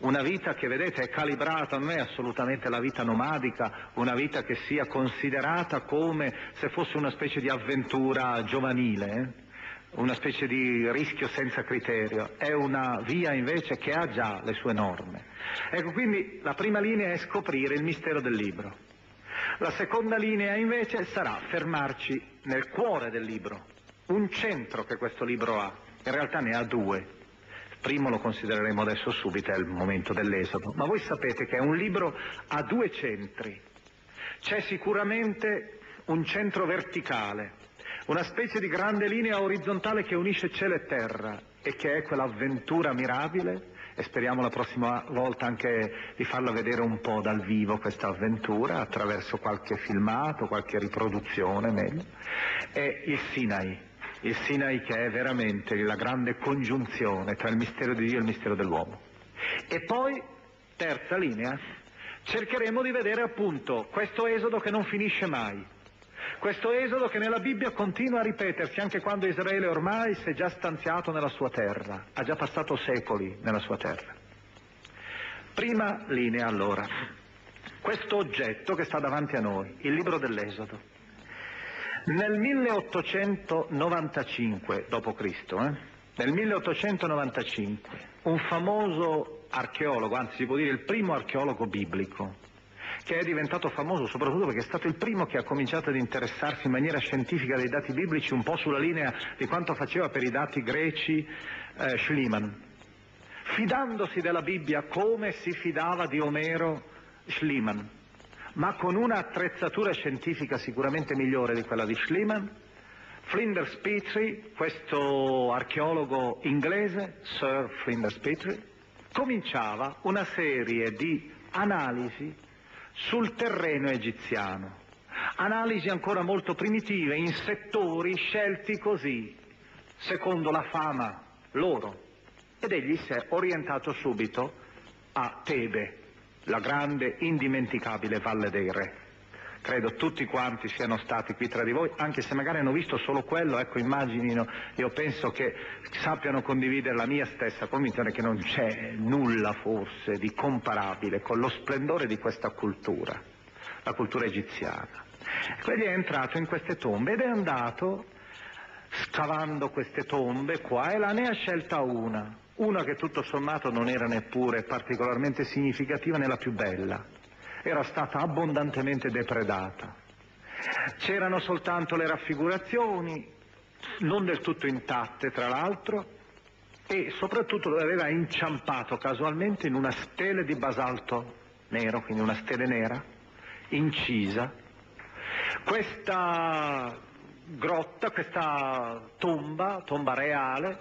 Una vita che, vedete, è calibrata, non è assolutamente la vita nomadica, una vita che sia considerata come se fosse una specie di avventura giovanile, eh? una specie di rischio senza criterio. È una via invece che ha già le sue norme. Ecco, quindi la prima linea è scoprire il mistero del libro. La seconda linea invece sarà fermarci nel cuore del libro, un centro che questo libro ha. In realtà ne ha due. Il primo lo considereremo adesso subito, è il momento dell'Esodo, ma voi sapete che un libro ha due centri. C'è sicuramente un centro verticale, una specie di grande linea orizzontale che unisce cielo e terra e che è quell'avventura mirabile, e speriamo la prossima volta anche di farla vedere un po' dal vivo questa avventura attraverso qualche filmato, qualche riproduzione meglio. È il Sinai, il Sinai che è veramente la grande congiunzione tra il mistero di Dio e il mistero dell'uomo. E poi, terza linea, cercheremo di vedere appunto questo Esodo che non finisce mai. Questo esodo che nella Bibbia continua a ripetersi anche quando Israele ormai si è già stanziato nella sua terra, ha già passato secoli nella sua terra. Prima linea allora, questo oggetto che sta davanti a noi, il libro dell'Esodo. Nel milleottocentonovantacinque dopo Cristo, eh, nel milleottocentonovantacinque, un famoso archeologo, anzi si può dire il primo archeologo biblico, che è diventato famoso soprattutto perché è stato il primo che ha cominciato ad interessarsi in maniera scientifica dei dati biblici, un po' sulla linea di quanto faceva per i dati greci eh, Schliemann, fidandosi della Bibbia come si fidava di Omero Schliemann, ma con un'attrezzatura scientifica sicuramente migliore di quella di Schliemann. Flinders Petrie, questo archeologo inglese, Sir Flinders Petrie, cominciava una serie di analisi sul terreno egiziano, analisi ancora molto primitive in settori scelti così, secondo la fama loro, ed egli si è orientato subito a Tebe, la grande, indimenticabile Valle dei Re. Credo tutti quanti siano stati qui tra di voi, anche se magari hanno visto solo quello, ecco, immaginino, io penso che sappiano condividere la mia stessa convinzione che non c'è nulla forse di comparabile con lo splendore di questa cultura, la cultura egiziana. Quindi è entrato in queste tombe ed è andato scavando queste tombe qua e là, ne ha scelta una, una che tutto sommato non era neppure particolarmente significativa né la più bella. Era stata abbondantemente depredata, c'erano soltanto le raffigurazioni, non del tutto intatte tra l'altro, e soprattutto aveva inciampato casualmente in una stele di basalto nero, quindi una stele nera, incisa. Questa grotta, questa tomba, tomba reale,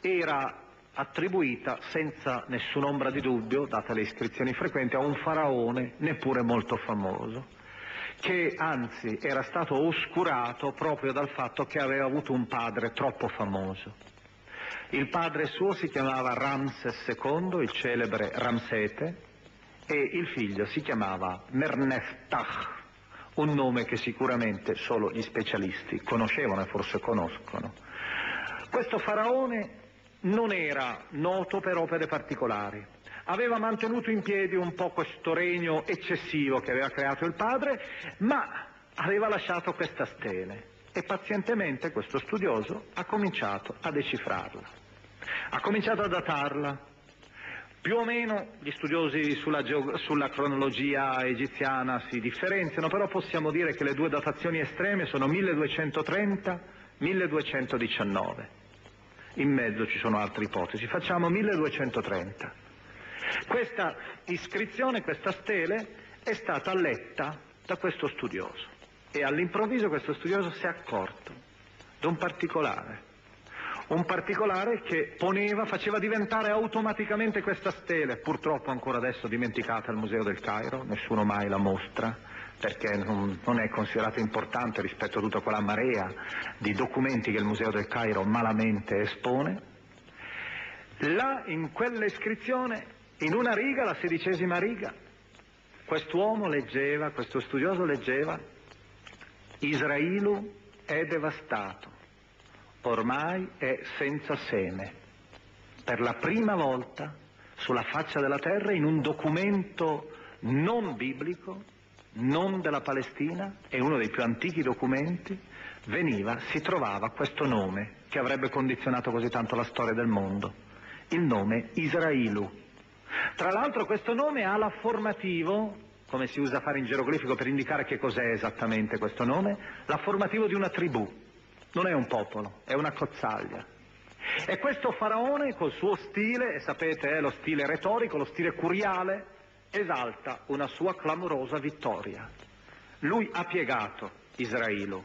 era attribuita senza nessun'ombra di dubbio, date le iscrizioni frequenti, a un faraone neppure molto famoso, che anzi era stato oscurato proprio dal fatto che aveva avuto un padre troppo famoso. Il padre suo si chiamava Ramses secondo, il celebre Ramsete, e il figlio si chiamava Merneptah, un nome che sicuramente solo gli specialisti conoscevano e forse conoscono. Questo faraone non era noto per opere particolari, aveva mantenuto in piedi un po' questo regno eccessivo che aveva creato il padre, ma aveva lasciato questa stele e pazientemente questo studioso ha cominciato a decifrarla, ha cominciato a datarla. Più o meno gli studiosi sulla, geog- sulla cronologia egiziana si differenziano, però possiamo dire che le due datazioni estreme sono milleduecentotrenta milleduecentodiciannove. In mezzo ci sono altre ipotesi, facciamo milleduecentotrenta. Questa iscrizione, questa stele, è stata letta da questo studioso e all'improvviso questo studioso si è accorto di un particolare, un particolare che poneva, faceva diventare automaticamente questa stele, purtroppo ancora adesso dimenticata al Museo del Cairo, nessuno mai la mostra, perché non, non è considerato importante rispetto a tutta quella marea di documenti che il Museo del Cairo malamente espone. Là, in quell'iscrizione, in una riga, la sedicesima riga, quest'uomo leggeva, questo studioso leggeva: Israelu è devastato, ormai è senza seme. Per la prima volta sulla faccia della terra, in un documento non biblico, non della Palestina, è uno dei più antichi documenti, veniva, si trovava questo nome che avrebbe condizionato così tanto la storia del mondo, il nome Israelu. Tra l'altro questo nome ha l'afformativo, come si usa fare in geroglifico per indicare che cos'è esattamente questo nome, l'afformativo di una tribù, non è un popolo, è una cozzaglia. E questo faraone col suo stile, e sapete è eh, lo stile retorico, lo stile curiale, esalta una sua clamorosa vittoria. Lui ha piegato Israele,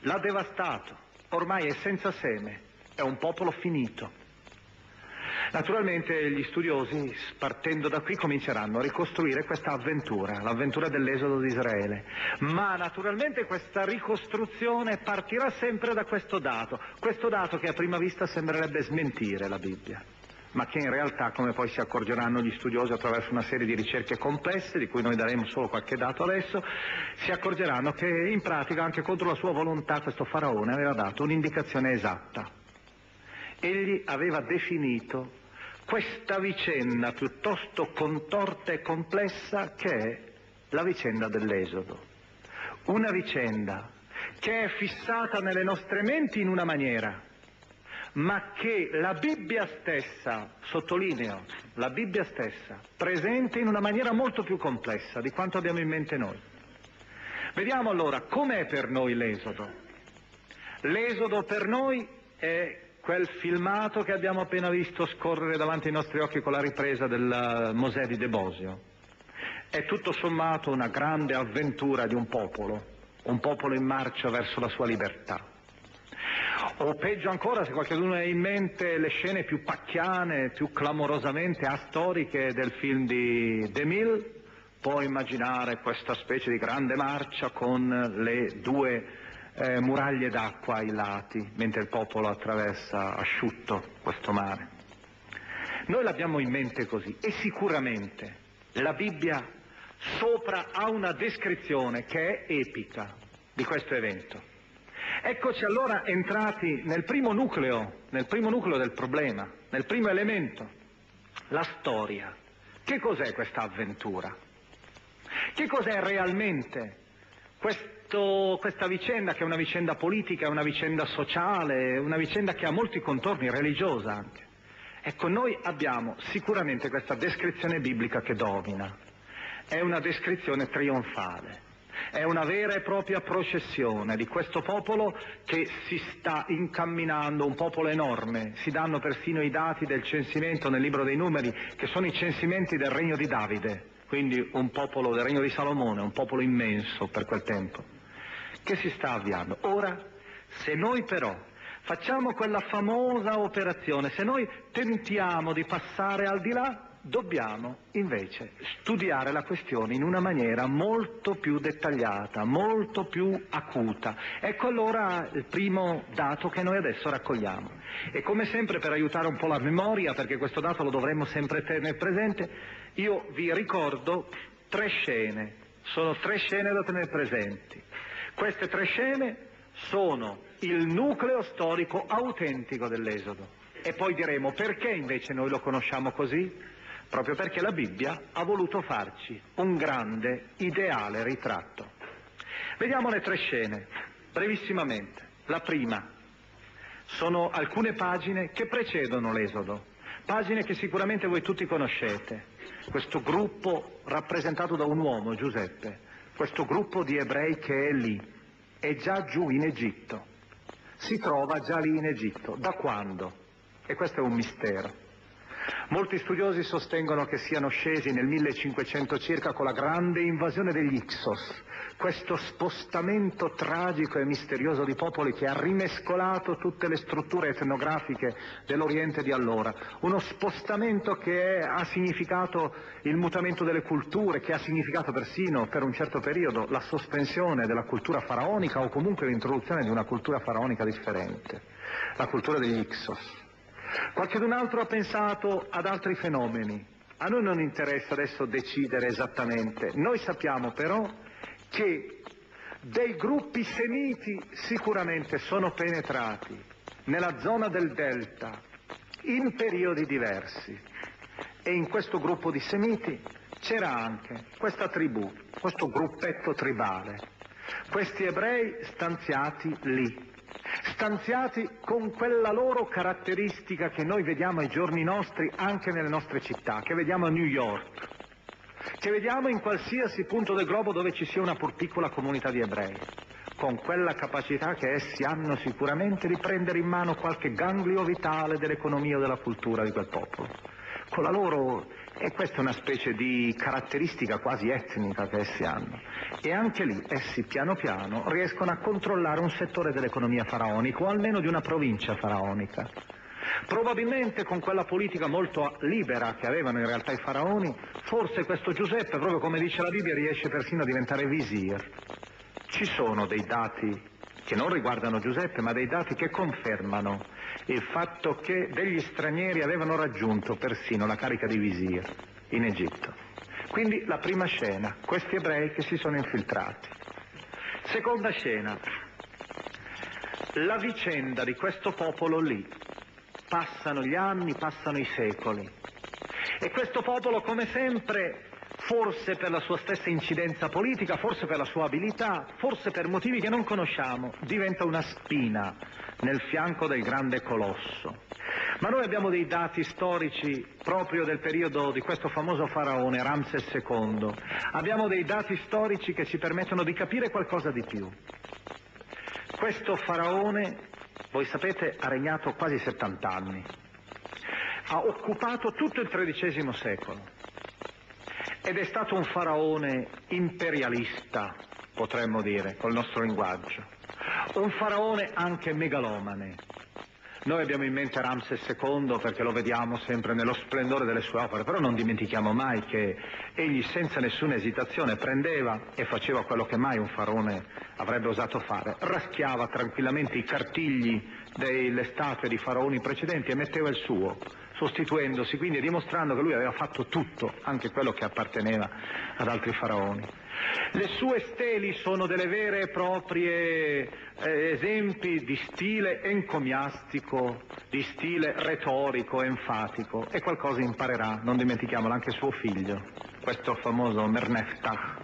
l'ha devastato, ormai è senza seme, è un popolo finito. Naturalmente gli studiosi, partendo da qui, cominceranno a ricostruire questa avventura, l'avventura dell'esodo di Israele, ma naturalmente questa ricostruzione partirà sempre da questo dato, questo dato che a prima vista sembrerebbe smentire la Bibbia, ma che in realtà, come poi si accorgeranno gli studiosi attraverso una serie di ricerche complesse, di cui noi daremo solo qualche dato adesso, si accorgeranno che in pratica anche contro la sua volontà questo faraone aveva dato un'indicazione esatta. Egli aveva definito questa vicenda piuttosto contorta e complessa che è la vicenda dell'Esodo, una vicenda che è fissata nelle nostre menti in una maniera, ma che la Bibbia stessa, sottolineo, la Bibbia stessa, presenta in una maniera molto più complessa di quanto abbiamo in mente noi. Vediamo allora com'è per noi l'Esodo. L'Esodo per noi è quel filmato che abbiamo appena visto scorrere davanti ai nostri occhi con la ripresa del Mosè di Debosio. È tutto sommato una grande avventura di un popolo, un popolo in marcia verso la sua libertà. O peggio ancora, se qualcuno ha in mente le scene più pacchiane, più clamorosamente astoriche del film di De Mille, può immaginare questa specie di grande marcia con le due eh, muraglie d'acqua ai lati, mentre il popolo attraversa asciutto questo mare. Noi l'abbiamo in mente così, e sicuramente la Bibbia sopra ha una descrizione che è epica di questo evento. Eccoci allora entrati nel primo nucleo, nel primo nucleo del problema, nel primo elemento, la storia. Che cos'è questa avventura? Che cos'è realmente questo, questa vicenda, che è una vicenda politica, è una vicenda sociale, una vicenda che ha molti contorni, religiosa anche? Ecco, noi abbiamo sicuramente questa descrizione biblica che domina. È una descrizione trionfale. È una vera e propria processione di questo popolo che si sta incamminando, un popolo enorme. Si danno persino i dati del censimento nel libro dei Numeri, che sono i censimenti del regno di Davide, quindi un popolo del regno di Salomone, un popolo immenso per quel tempo, che si sta avviando. Ora, se noi però facciamo quella famosa operazione, se noi tentiamo di passare al di là, dobbiamo invece studiare la questione in una maniera molto più dettagliata, molto più acuta. Ecco allora il primo dato che noi adesso raccogliamo. E come sempre, per aiutare un po' la memoria, perché questo dato lo dovremmo sempre tenere presente, io vi ricordo tre scene. Sono tre scene da tenere presenti. Queste tre scene sono il nucleo storico autentico dell'Esodo. E poi diremo perché invece noi lo conosciamo così. Proprio perché la Bibbia ha voluto farci un grande, ideale ritratto. Vediamo le tre scene, brevissimamente. La prima, sono alcune pagine che precedono l'Esodo, pagine che sicuramente voi tutti conoscete. Questo gruppo rappresentato da un uomo, Giuseppe, questo gruppo di ebrei che è lì, è già giù in Egitto, si trova già lì in Egitto. Da quando? E questo è un mistero. Molti studiosi sostengono che siano scesi nel millecinquecento circa con la grande invasione degli Hyksos, questo spostamento tragico e misterioso di popoli che ha rimescolato tutte le strutture etnografiche dell'Oriente di allora, uno spostamento che è, ha significato il mutamento delle culture, che ha significato persino per un certo periodo la sospensione della cultura faraonica o comunque l'introduzione di una cultura faraonica differente, la cultura degli Hyksos. Qualcun altro ha pensato ad altri fenomeni. A noi non interessa adesso decidere esattamente. Noi sappiamo però che dei gruppi semiti sicuramente sono penetrati nella zona del delta in periodi diversi. E in questo gruppo di semiti c'era anche questa tribù, questo gruppetto tribale, questi ebrei stanziati lì. Stanziati con quella loro caratteristica che noi vediamo ai giorni nostri anche nelle nostre città, che vediamo a New York, che vediamo in qualsiasi punto del globo dove ci sia una pur piccola comunità di ebrei, con quella capacità che essi hanno sicuramente di prendere in mano qualche ganglio vitale dell'economia o della cultura di quel popolo. Con la loro, e questa è una specie di caratteristica quasi etnica che essi hanno, e anche lì essi piano piano riescono a controllare un settore dell'economia faraonica, o almeno di una provincia faraonica. Probabilmente con quella politica molto libera che avevano in realtà i faraoni, forse questo Giuseppe, proprio come dice la Bibbia, riesce persino a diventare visir. Ci sono dei dati che non riguardano Giuseppe, ma dei dati che confermano il fatto che degli stranieri avevano raggiunto persino la carica di visir in Egitto. Quindi la prima scena, questi ebrei che si sono infiltrati. Seconda scena, la vicenda di questo popolo lì. Passano gli anni, passano i secoli. E questo popolo, come sempre, forse per la sua stessa incidenza politica, forse per la sua abilità, forse per motivi che non conosciamo, diventa una spina nel fianco del grande colosso. Ma noi abbiamo dei dati storici proprio del periodo di questo famoso faraone, Ramses secondo, abbiamo dei dati storici che ci permettono di capire qualcosa di più. Questo faraone, voi sapete, ha regnato quasi settanta anni, ha occupato tutto il tredicesimo secolo ed è stato un faraone imperialista, potremmo dire, col nostro linguaggio, un faraone anche megalomane. Noi abbiamo in mente Ramses secondo perché lo vediamo sempre nello splendore delle sue opere, però non dimentichiamo mai che egli senza nessuna esitazione prendeva e faceva quello che mai un faraone avrebbe osato fare, raschiava tranquillamente i cartigli delle statue di faraoni precedenti e metteva il suo, sostituendosi quindi e dimostrando che lui aveva fatto tutto, anche quello che apparteneva ad altri faraoni. Le sue steli sono delle vere e proprie eh, esempi di stile encomiastico, di stile retorico, enfatico, e qualcosa imparerà, non dimentichiamolo, anche suo figlio, questo famoso Merneptah.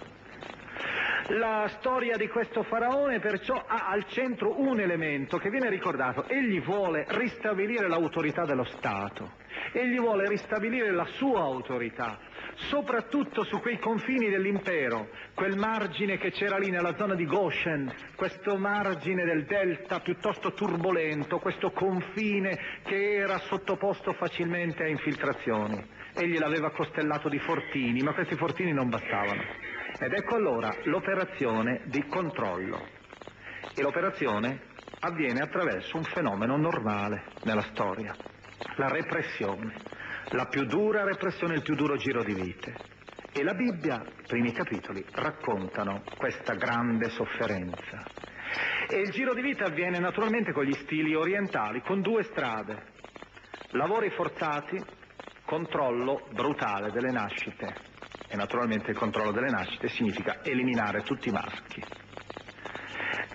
La storia di questo faraone perciò ha al centro un elemento che viene ricordato: egli vuole ristabilire l'autorità dello Stato, egli vuole ristabilire la sua autorità, soprattutto su quei confini dell'impero, quel margine che c'era lì nella zona di Goshen, questo margine del delta piuttosto turbolento, questo confine che era sottoposto facilmente a infiltrazioni. Egli l'aveva costellato di fortini, ma questi fortini non bastavano. Ed ecco allora l'operazione di controllo. E l'operazione avviene attraverso un fenomeno normale nella storia: la repressione, la più dura repressione, il più duro giro di vite. E la Bibbia, i primi capitoli, raccontano questa grande sofferenza. E il giro di vita avviene naturalmente con gli stili orientali, con due strade: lavori forzati, controllo brutale delle nascite. E naturalmente il controllo delle nascite significa eliminare tutti i maschi.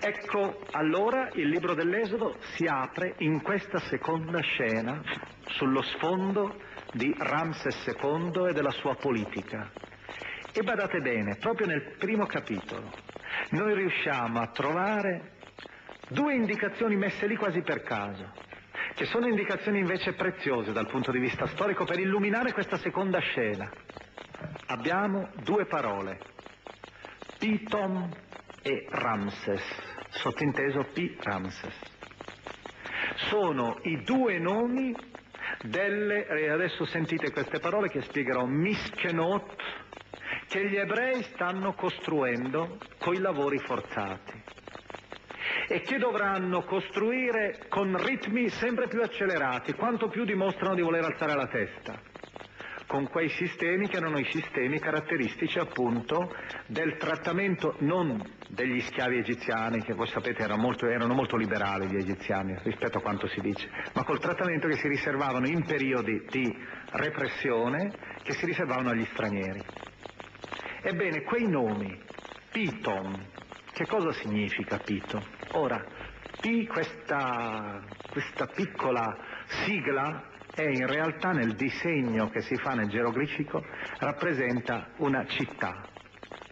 Ecco allora il libro dell'Esodo si apre in questa seconda scena, sullo sfondo di Ramses secondo e della sua politica. E badate bene, proprio nel primo capitolo noi riusciamo a trovare due indicazioni messe lì quasi per caso, che sono indicazioni invece preziose dal punto di vista storico per illuminare questa seconda scena. Abbiamo due parole: Pitom e Ramses, sottinteso P. Ramses. Sono i due nomi delle, e adesso sentite queste parole che spiegherò, miskenot, che gli ebrei stanno costruendo coi lavori forzati e che dovranno costruire con ritmi sempre più accelerati, quanto più dimostrano di voler alzare la testa, con quei sistemi che erano i sistemi caratteristici appunto del trattamento non degli schiavi egiziani, che voi sapete erano molto, erano molto liberali gli egiziani rispetto a quanto si dice, ma col trattamento che si riservavano in periodi di repressione, che si riservavano agli stranieri. Ebbene, quei nomi, Pitom, che cosa significa Pito? Ora, P, questa, questa piccola sigla, è in realtà nel disegno che si fa nel geroglifico, rappresenta una città,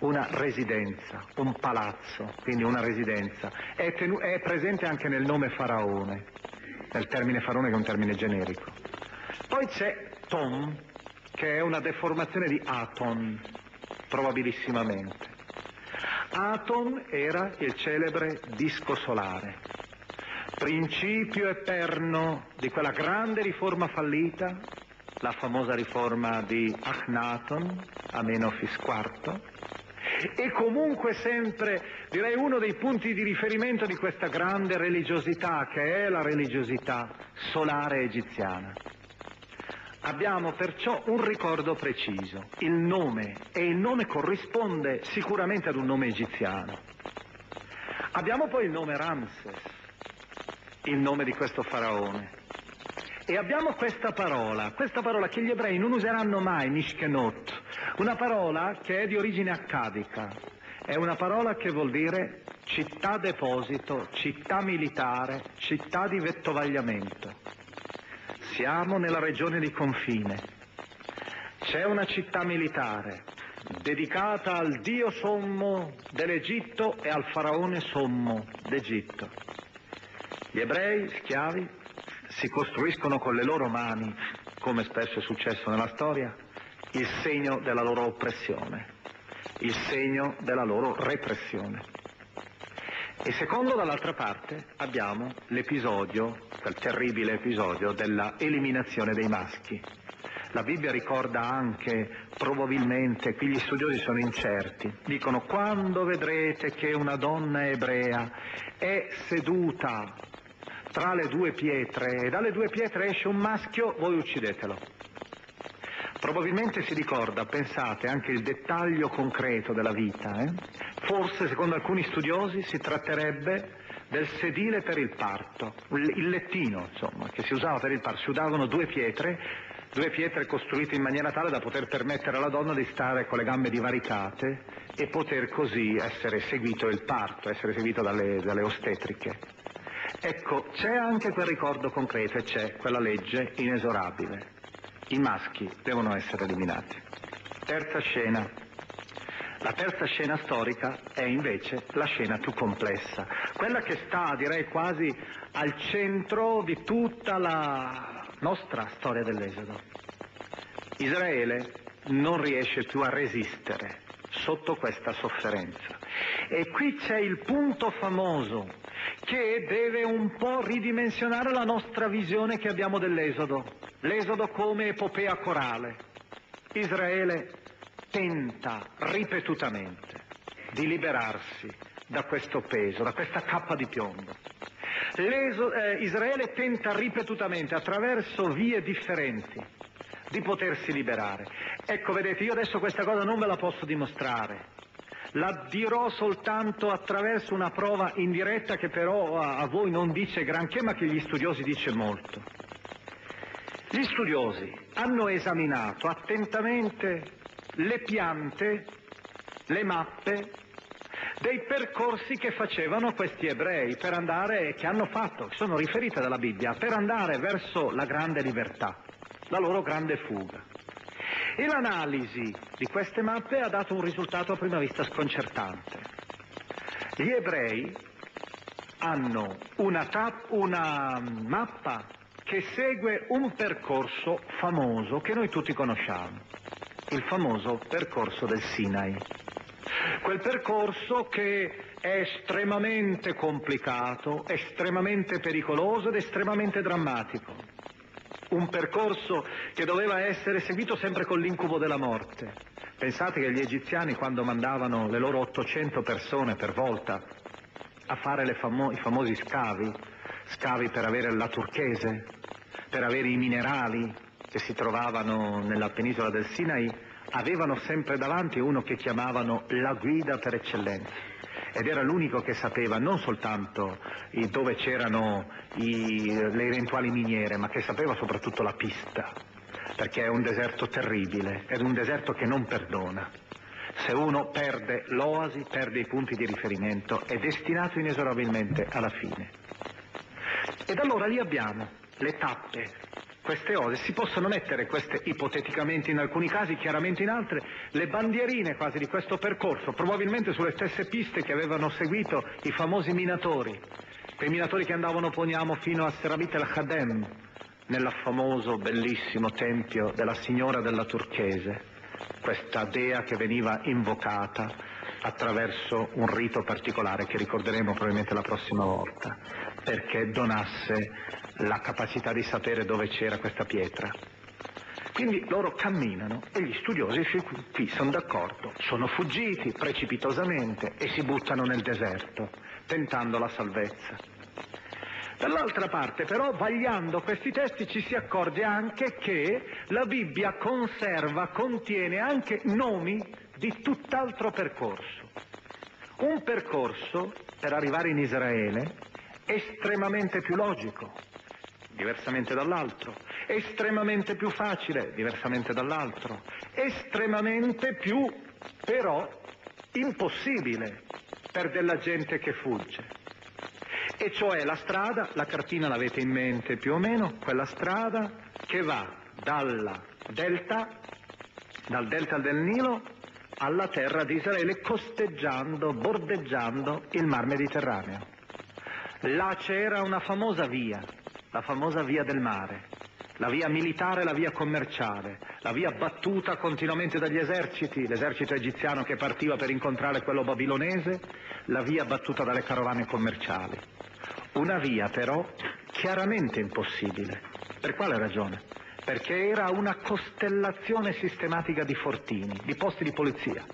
una residenza, un palazzo, quindi una residenza. È, tenu- è presente anche nel nome faraone, nel termine faraone che è un termine generico. Poi c'è Tom, che è una deformazione di Aton, probabilissimamente. Aton era il celebre disco solare, principio eterno di quella grande riforma fallita, la famosa riforma di Ahnaton, Amenofis quarto, e comunque sempre, direi, uno dei punti di riferimento di questa grande religiosità, che è la religiosità solare egiziana. Abbiamo perciò un ricordo preciso, il nome, e il nome corrisponde sicuramente ad un nome egiziano. Abbiamo poi il nome Ramses, il nome di questo faraone, e abbiamo questa parola, questa parola che gli ebrei non useranno mai, mishkenot, una parola che è di origine accadica, è una parola che vuol dire città deposito, città militare, città di vettovagliamento. Siamo nella regione di confine, c'è una città militare, dedicata al Dio sommo dell'Egitto e al faraone sommo d'Egitto. Gli ebrei, schiavi, si costruiscono con le loro mani, come spesso è successo nella storia, il segno della loro oppressione, il segno della loro repressione. E secondo, dall'altra parte, abbiamo l'episodio, quel terribile episodio della eliminazione dei maschi. La Bibbia ricorda anche, probabilmente, qui gli studiosi sono incerti, dicono: quando vedrete che una donna ebrea è seduta tra le due pietre e dalle due pietre esce un maschio, voi uccidetelo. Probabilmente si ricorda, pensate, anche il dettaglio concreto della vita. Eh? Forse, secondo alcuni studiosi, si tratterebbe del sedile per il parto, il lettino, insomma, che si usava per il parto. Si usavano due pietre, due pietre costruite in maniera tale da poter permettere alla donna di stare con le gambe divaricate e poter così essere seguito il parto, essere seguito dalle, dalle ostetriche. Ecco, c'è anche quel ricordo concreto e c'è quella legge inesorabile. I maschi devono essere eliminati. Terza scena. La terza scena storica è invece la scena più complessa, quella che sta, direi, quasi al centro di tutta la nostra storia dell'Esodo. Israele non riesce più a resistere sotto questa sofferenza. E qui c'è il punto famoso che deve un po' ridimensionare la nostra visione che abbiamo dell'Esodo. L'Esodo come epopea corale. Israele tenta ripetutamente di liberarsi da questo peso, da questa cappa di piombo. L'Eso, eh, Israele tenta ripetutamente, attraverso vie differenti, di potersi liberare. Ecco, vedete, io adesso questa cosa non ve la posso dimostrare, la dirò soltanto attraverso una prova indiretta che però a, a voi non dice granché, ma che agli studiosi dice molto. Gli studiosi hanno esaminato attentamente le piante, le mappe dei percorsi che facevano questi ebrei per andare, che hanno fatto, che sono riferite dalla Bibbia, per andare verso la grande libertà, la loro grande fuga. E l'analisi di queste mappe ha dato un risultato a prima vista sconcertante. Gli ebrei hanno una, tap, una mappa che segue un percorso famoso che noi tutti conosciamo, il famoso percorso del Sinai. Quel percorso che è estremamente complicato, estremamente pericoloso ed estremamente drammatico. Un percorso che doveva essere seguito sempre con l'incubo della morte. Pensate che gli egiziani, quando mandavano le loro ottocento persone per volta a fare le famo- i famosi scavi, scavi per avere la turchese, per avere i minerali che si trovavano nella penisola del Sinai, avevano sempre davanti uno che chiamavano la guida per eccellenza, ed era l'unico che sapeva non soltanto dove c'erano i, le eventuali miniere, ma che sapeva soprattutto la pista, perché è un deserto terribile, è un deserto che non perdona. Se uno perde l'oasi, perde i punti di riferimento, è destinato inesorabilmente alla fine. Ed allora lì abbiamo le tappe. Queste cose, si possono mettere, queste ipoteticamente in alcuni casi, chiaramente in altre, le bandierine quasi di questo percorso, probabilmente sulle stesse piste che avevano seguito i famosi minatori, quei minatori che andavano, poniamo, fino a Serabit el Khadem, nel famoso bellissimo tempio della signora della Turchese, questa dea che veniva invocata attraverso un rito particolare che ricorderemo probabilmente la prossima volta, perché donasse la capacità di sapere dove c'era questa pietra. Quindi loro camminano e gli studiosi qui sono d'accordo, sono fuggiti precipitosamente e si buttano nel deserto, tentando la salvezza. Dall'altra parte però, vagliando questi testi, ci si accorge anche che la Bibbia conserva, contiene anche nomi di tutt'altro percorso. Un percorso per arrivare in Israele estremamente più logico, diversamente dall'altro, estremamente più facile, diversamente dall'altro, estremamente più però impossibile per della gente che fugge. E cioè la strada, la cartina l'avete in mente più o meno, quella strada che va dalla delta, dal delta del Nilo alla terra di Israele, costeggiando, bordeggiando il Mar Mediterraneo. Là c'era una famosa via, la famosa via del mare, la via militare, la via commerciale, la via battuta continuamente dagli eserciti, l'esercito egiziano che partiva per incontrare quello babilonese, la via battuta dalle carovane commerciali. Una via però chiaramente impossibile. Per quale ragione? Perché era una costellazione sistematica di fortini, di posti di polizia.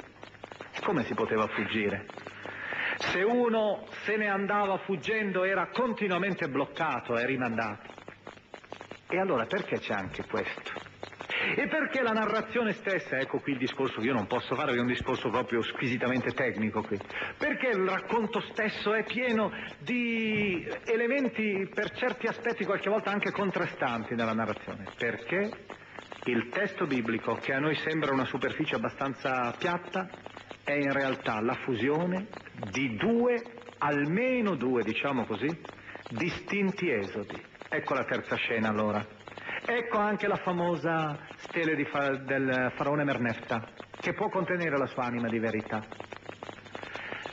Come si poteva fuggire? Se uno se ne andava fuggendo era continuamente bloccato e rimandato. E allora perché c'è anche questo? E perché la narrazione stessa, ecco qui il discorso che io non posso fare, che è un discorso proprio squisitamente tecnico qui, perché il racconto stesso è pieno di elementi per certi aspetti qualche volta anche contrastanti nella narrazione? Perché il testo biblico, che a noi sembra una superficie abbastanza piatta, è in realtà la fusione di due, almeno due, diciamo così, distinti esodi. Ecco la terza scena allora. Ecco anche la famosa stele di fa- del faraone Merneptah, che può contenere la sua anima di verità.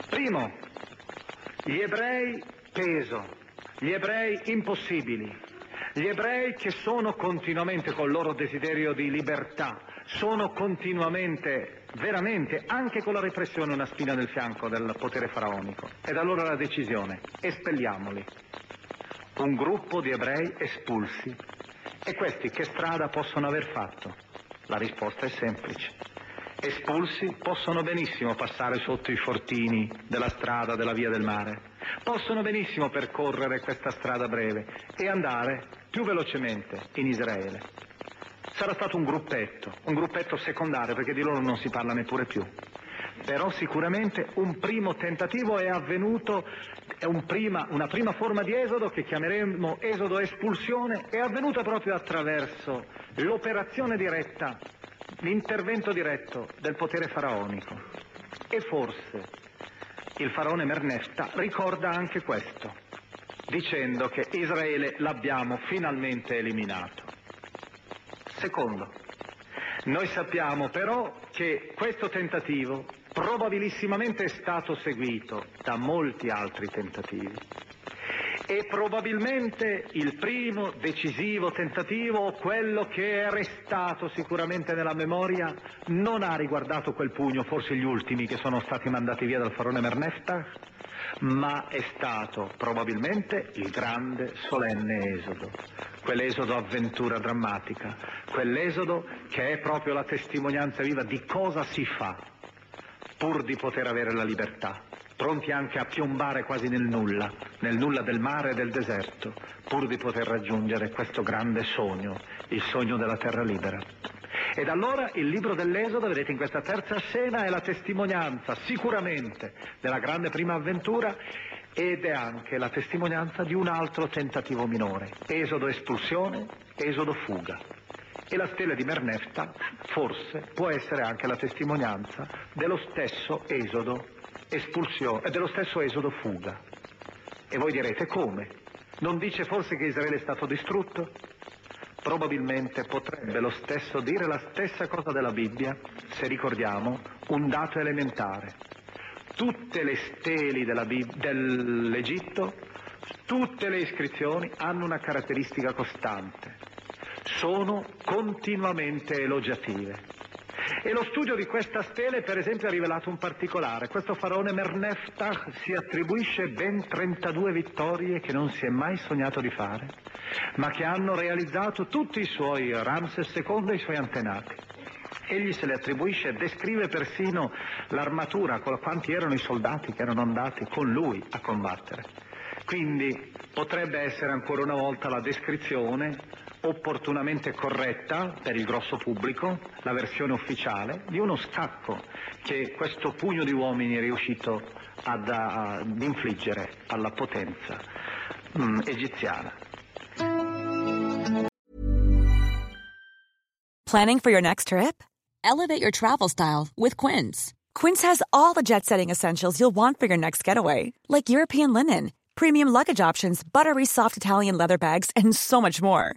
Primo, gli ebrei peso, gli ebrei impossibili, gli ebrei che sono continuamente col loro desiderio di libertà, sono continuamente, veramente, anche con la repressione, una spina nel fianco del potere faraonico. Ed allora la decisione, espelliamoli. Un gruppo di ebrei espulsi. E questi che strada possono aver fatto? La risposta è semplice. Espulsi possono benissimo passare sotto i fortini della strada della via del mare, possono benissimo percorrere questa strada breve e andare più velocemente in Israele. Sarà stato un gruppetto, un gruppetto secondario, perché di loro non si parla neppure più. Però sicuramente un primo tentativo è avvenuto, è un prima, una prima forma di esodo che chiameremo esodo espulsione, è avvenuta proprio attraverso l'operazione diretta, l'intervento diretto del potere faraonico. E forse il faraone Merneptah ricorda anche questo, dicendo che Israele l'abbiamo finalmente eliminato. Secondo, noi sappiamo però che questo tentativo probabilissimamente è stato seguito da molti altri tentativi e probabilmente il primo decisivo tentativo, quello che è restato sicuramente nella memoria, non ha riguardato quel pugno, forse gli ultimi che sono stati mandati via dal faraone Merneptah, ma è stato probabilmente il grande solenne esodo, quell'esodo avventura drammatica, quell'esodo che è proprio la testimonianza viva di cosa si fa pur di poter avere la libertà, pronti anche a piombare quasi nel nulla, nel nulla del mare e del deserto, pur di poter raggiungere questo grande sogno, il sogno della terra libera. Ed allora il libro dell'Esodo, vedete in questa terza scena, è la testimonianza sicuramente della grande prima avventura ed è anche la testimonianza di un altro tentativo minore, esodo espulsione, esodo fuga. E la stella di Merneptah forse può essere anche la testimonianza dello stesso esodo espulsione e dello stesso esodo fuga. E voi direte come? Non dice forse che Israele è stato distrutto? Probabilmente potrebbe lo stesso dire la stessa cosa della Bibbia, se ricordiamo un dato elementare. Tutte le steli della Bib- dell'Egitto, tutte le iscrizioni hanno una caratteristica costante. Sono continuamente elogiative. E lo studio di questa stele, per esempio, ha rivelato un particolare. Questo faraone Merneptah si attribuisce ben trentadue vittorie che non si è mai sognato di fare, ma che hanno realizzato tutti i suoi Ramses secondo e i suoi antenati. Egli se le attribuisce e descrive persino l'armatura, con quanti erano i soldati che erano andati con lui a combattere. Quindi potrebbe essere ancora una volta la descrizione opportunamente corretta per il grosso pubblico, la versione ufficiale, di uno scacco che questo pugno di uomini è riuscito ad, ad infliggere alla potenza mm, egiziana. Planning for your next trip? Elevate your travel style with Quince. Quince has all the jet-setting essentials you'll want for your next getaway, like European linen, premium luggage options, buttery soft Italian leather bags, and so much more.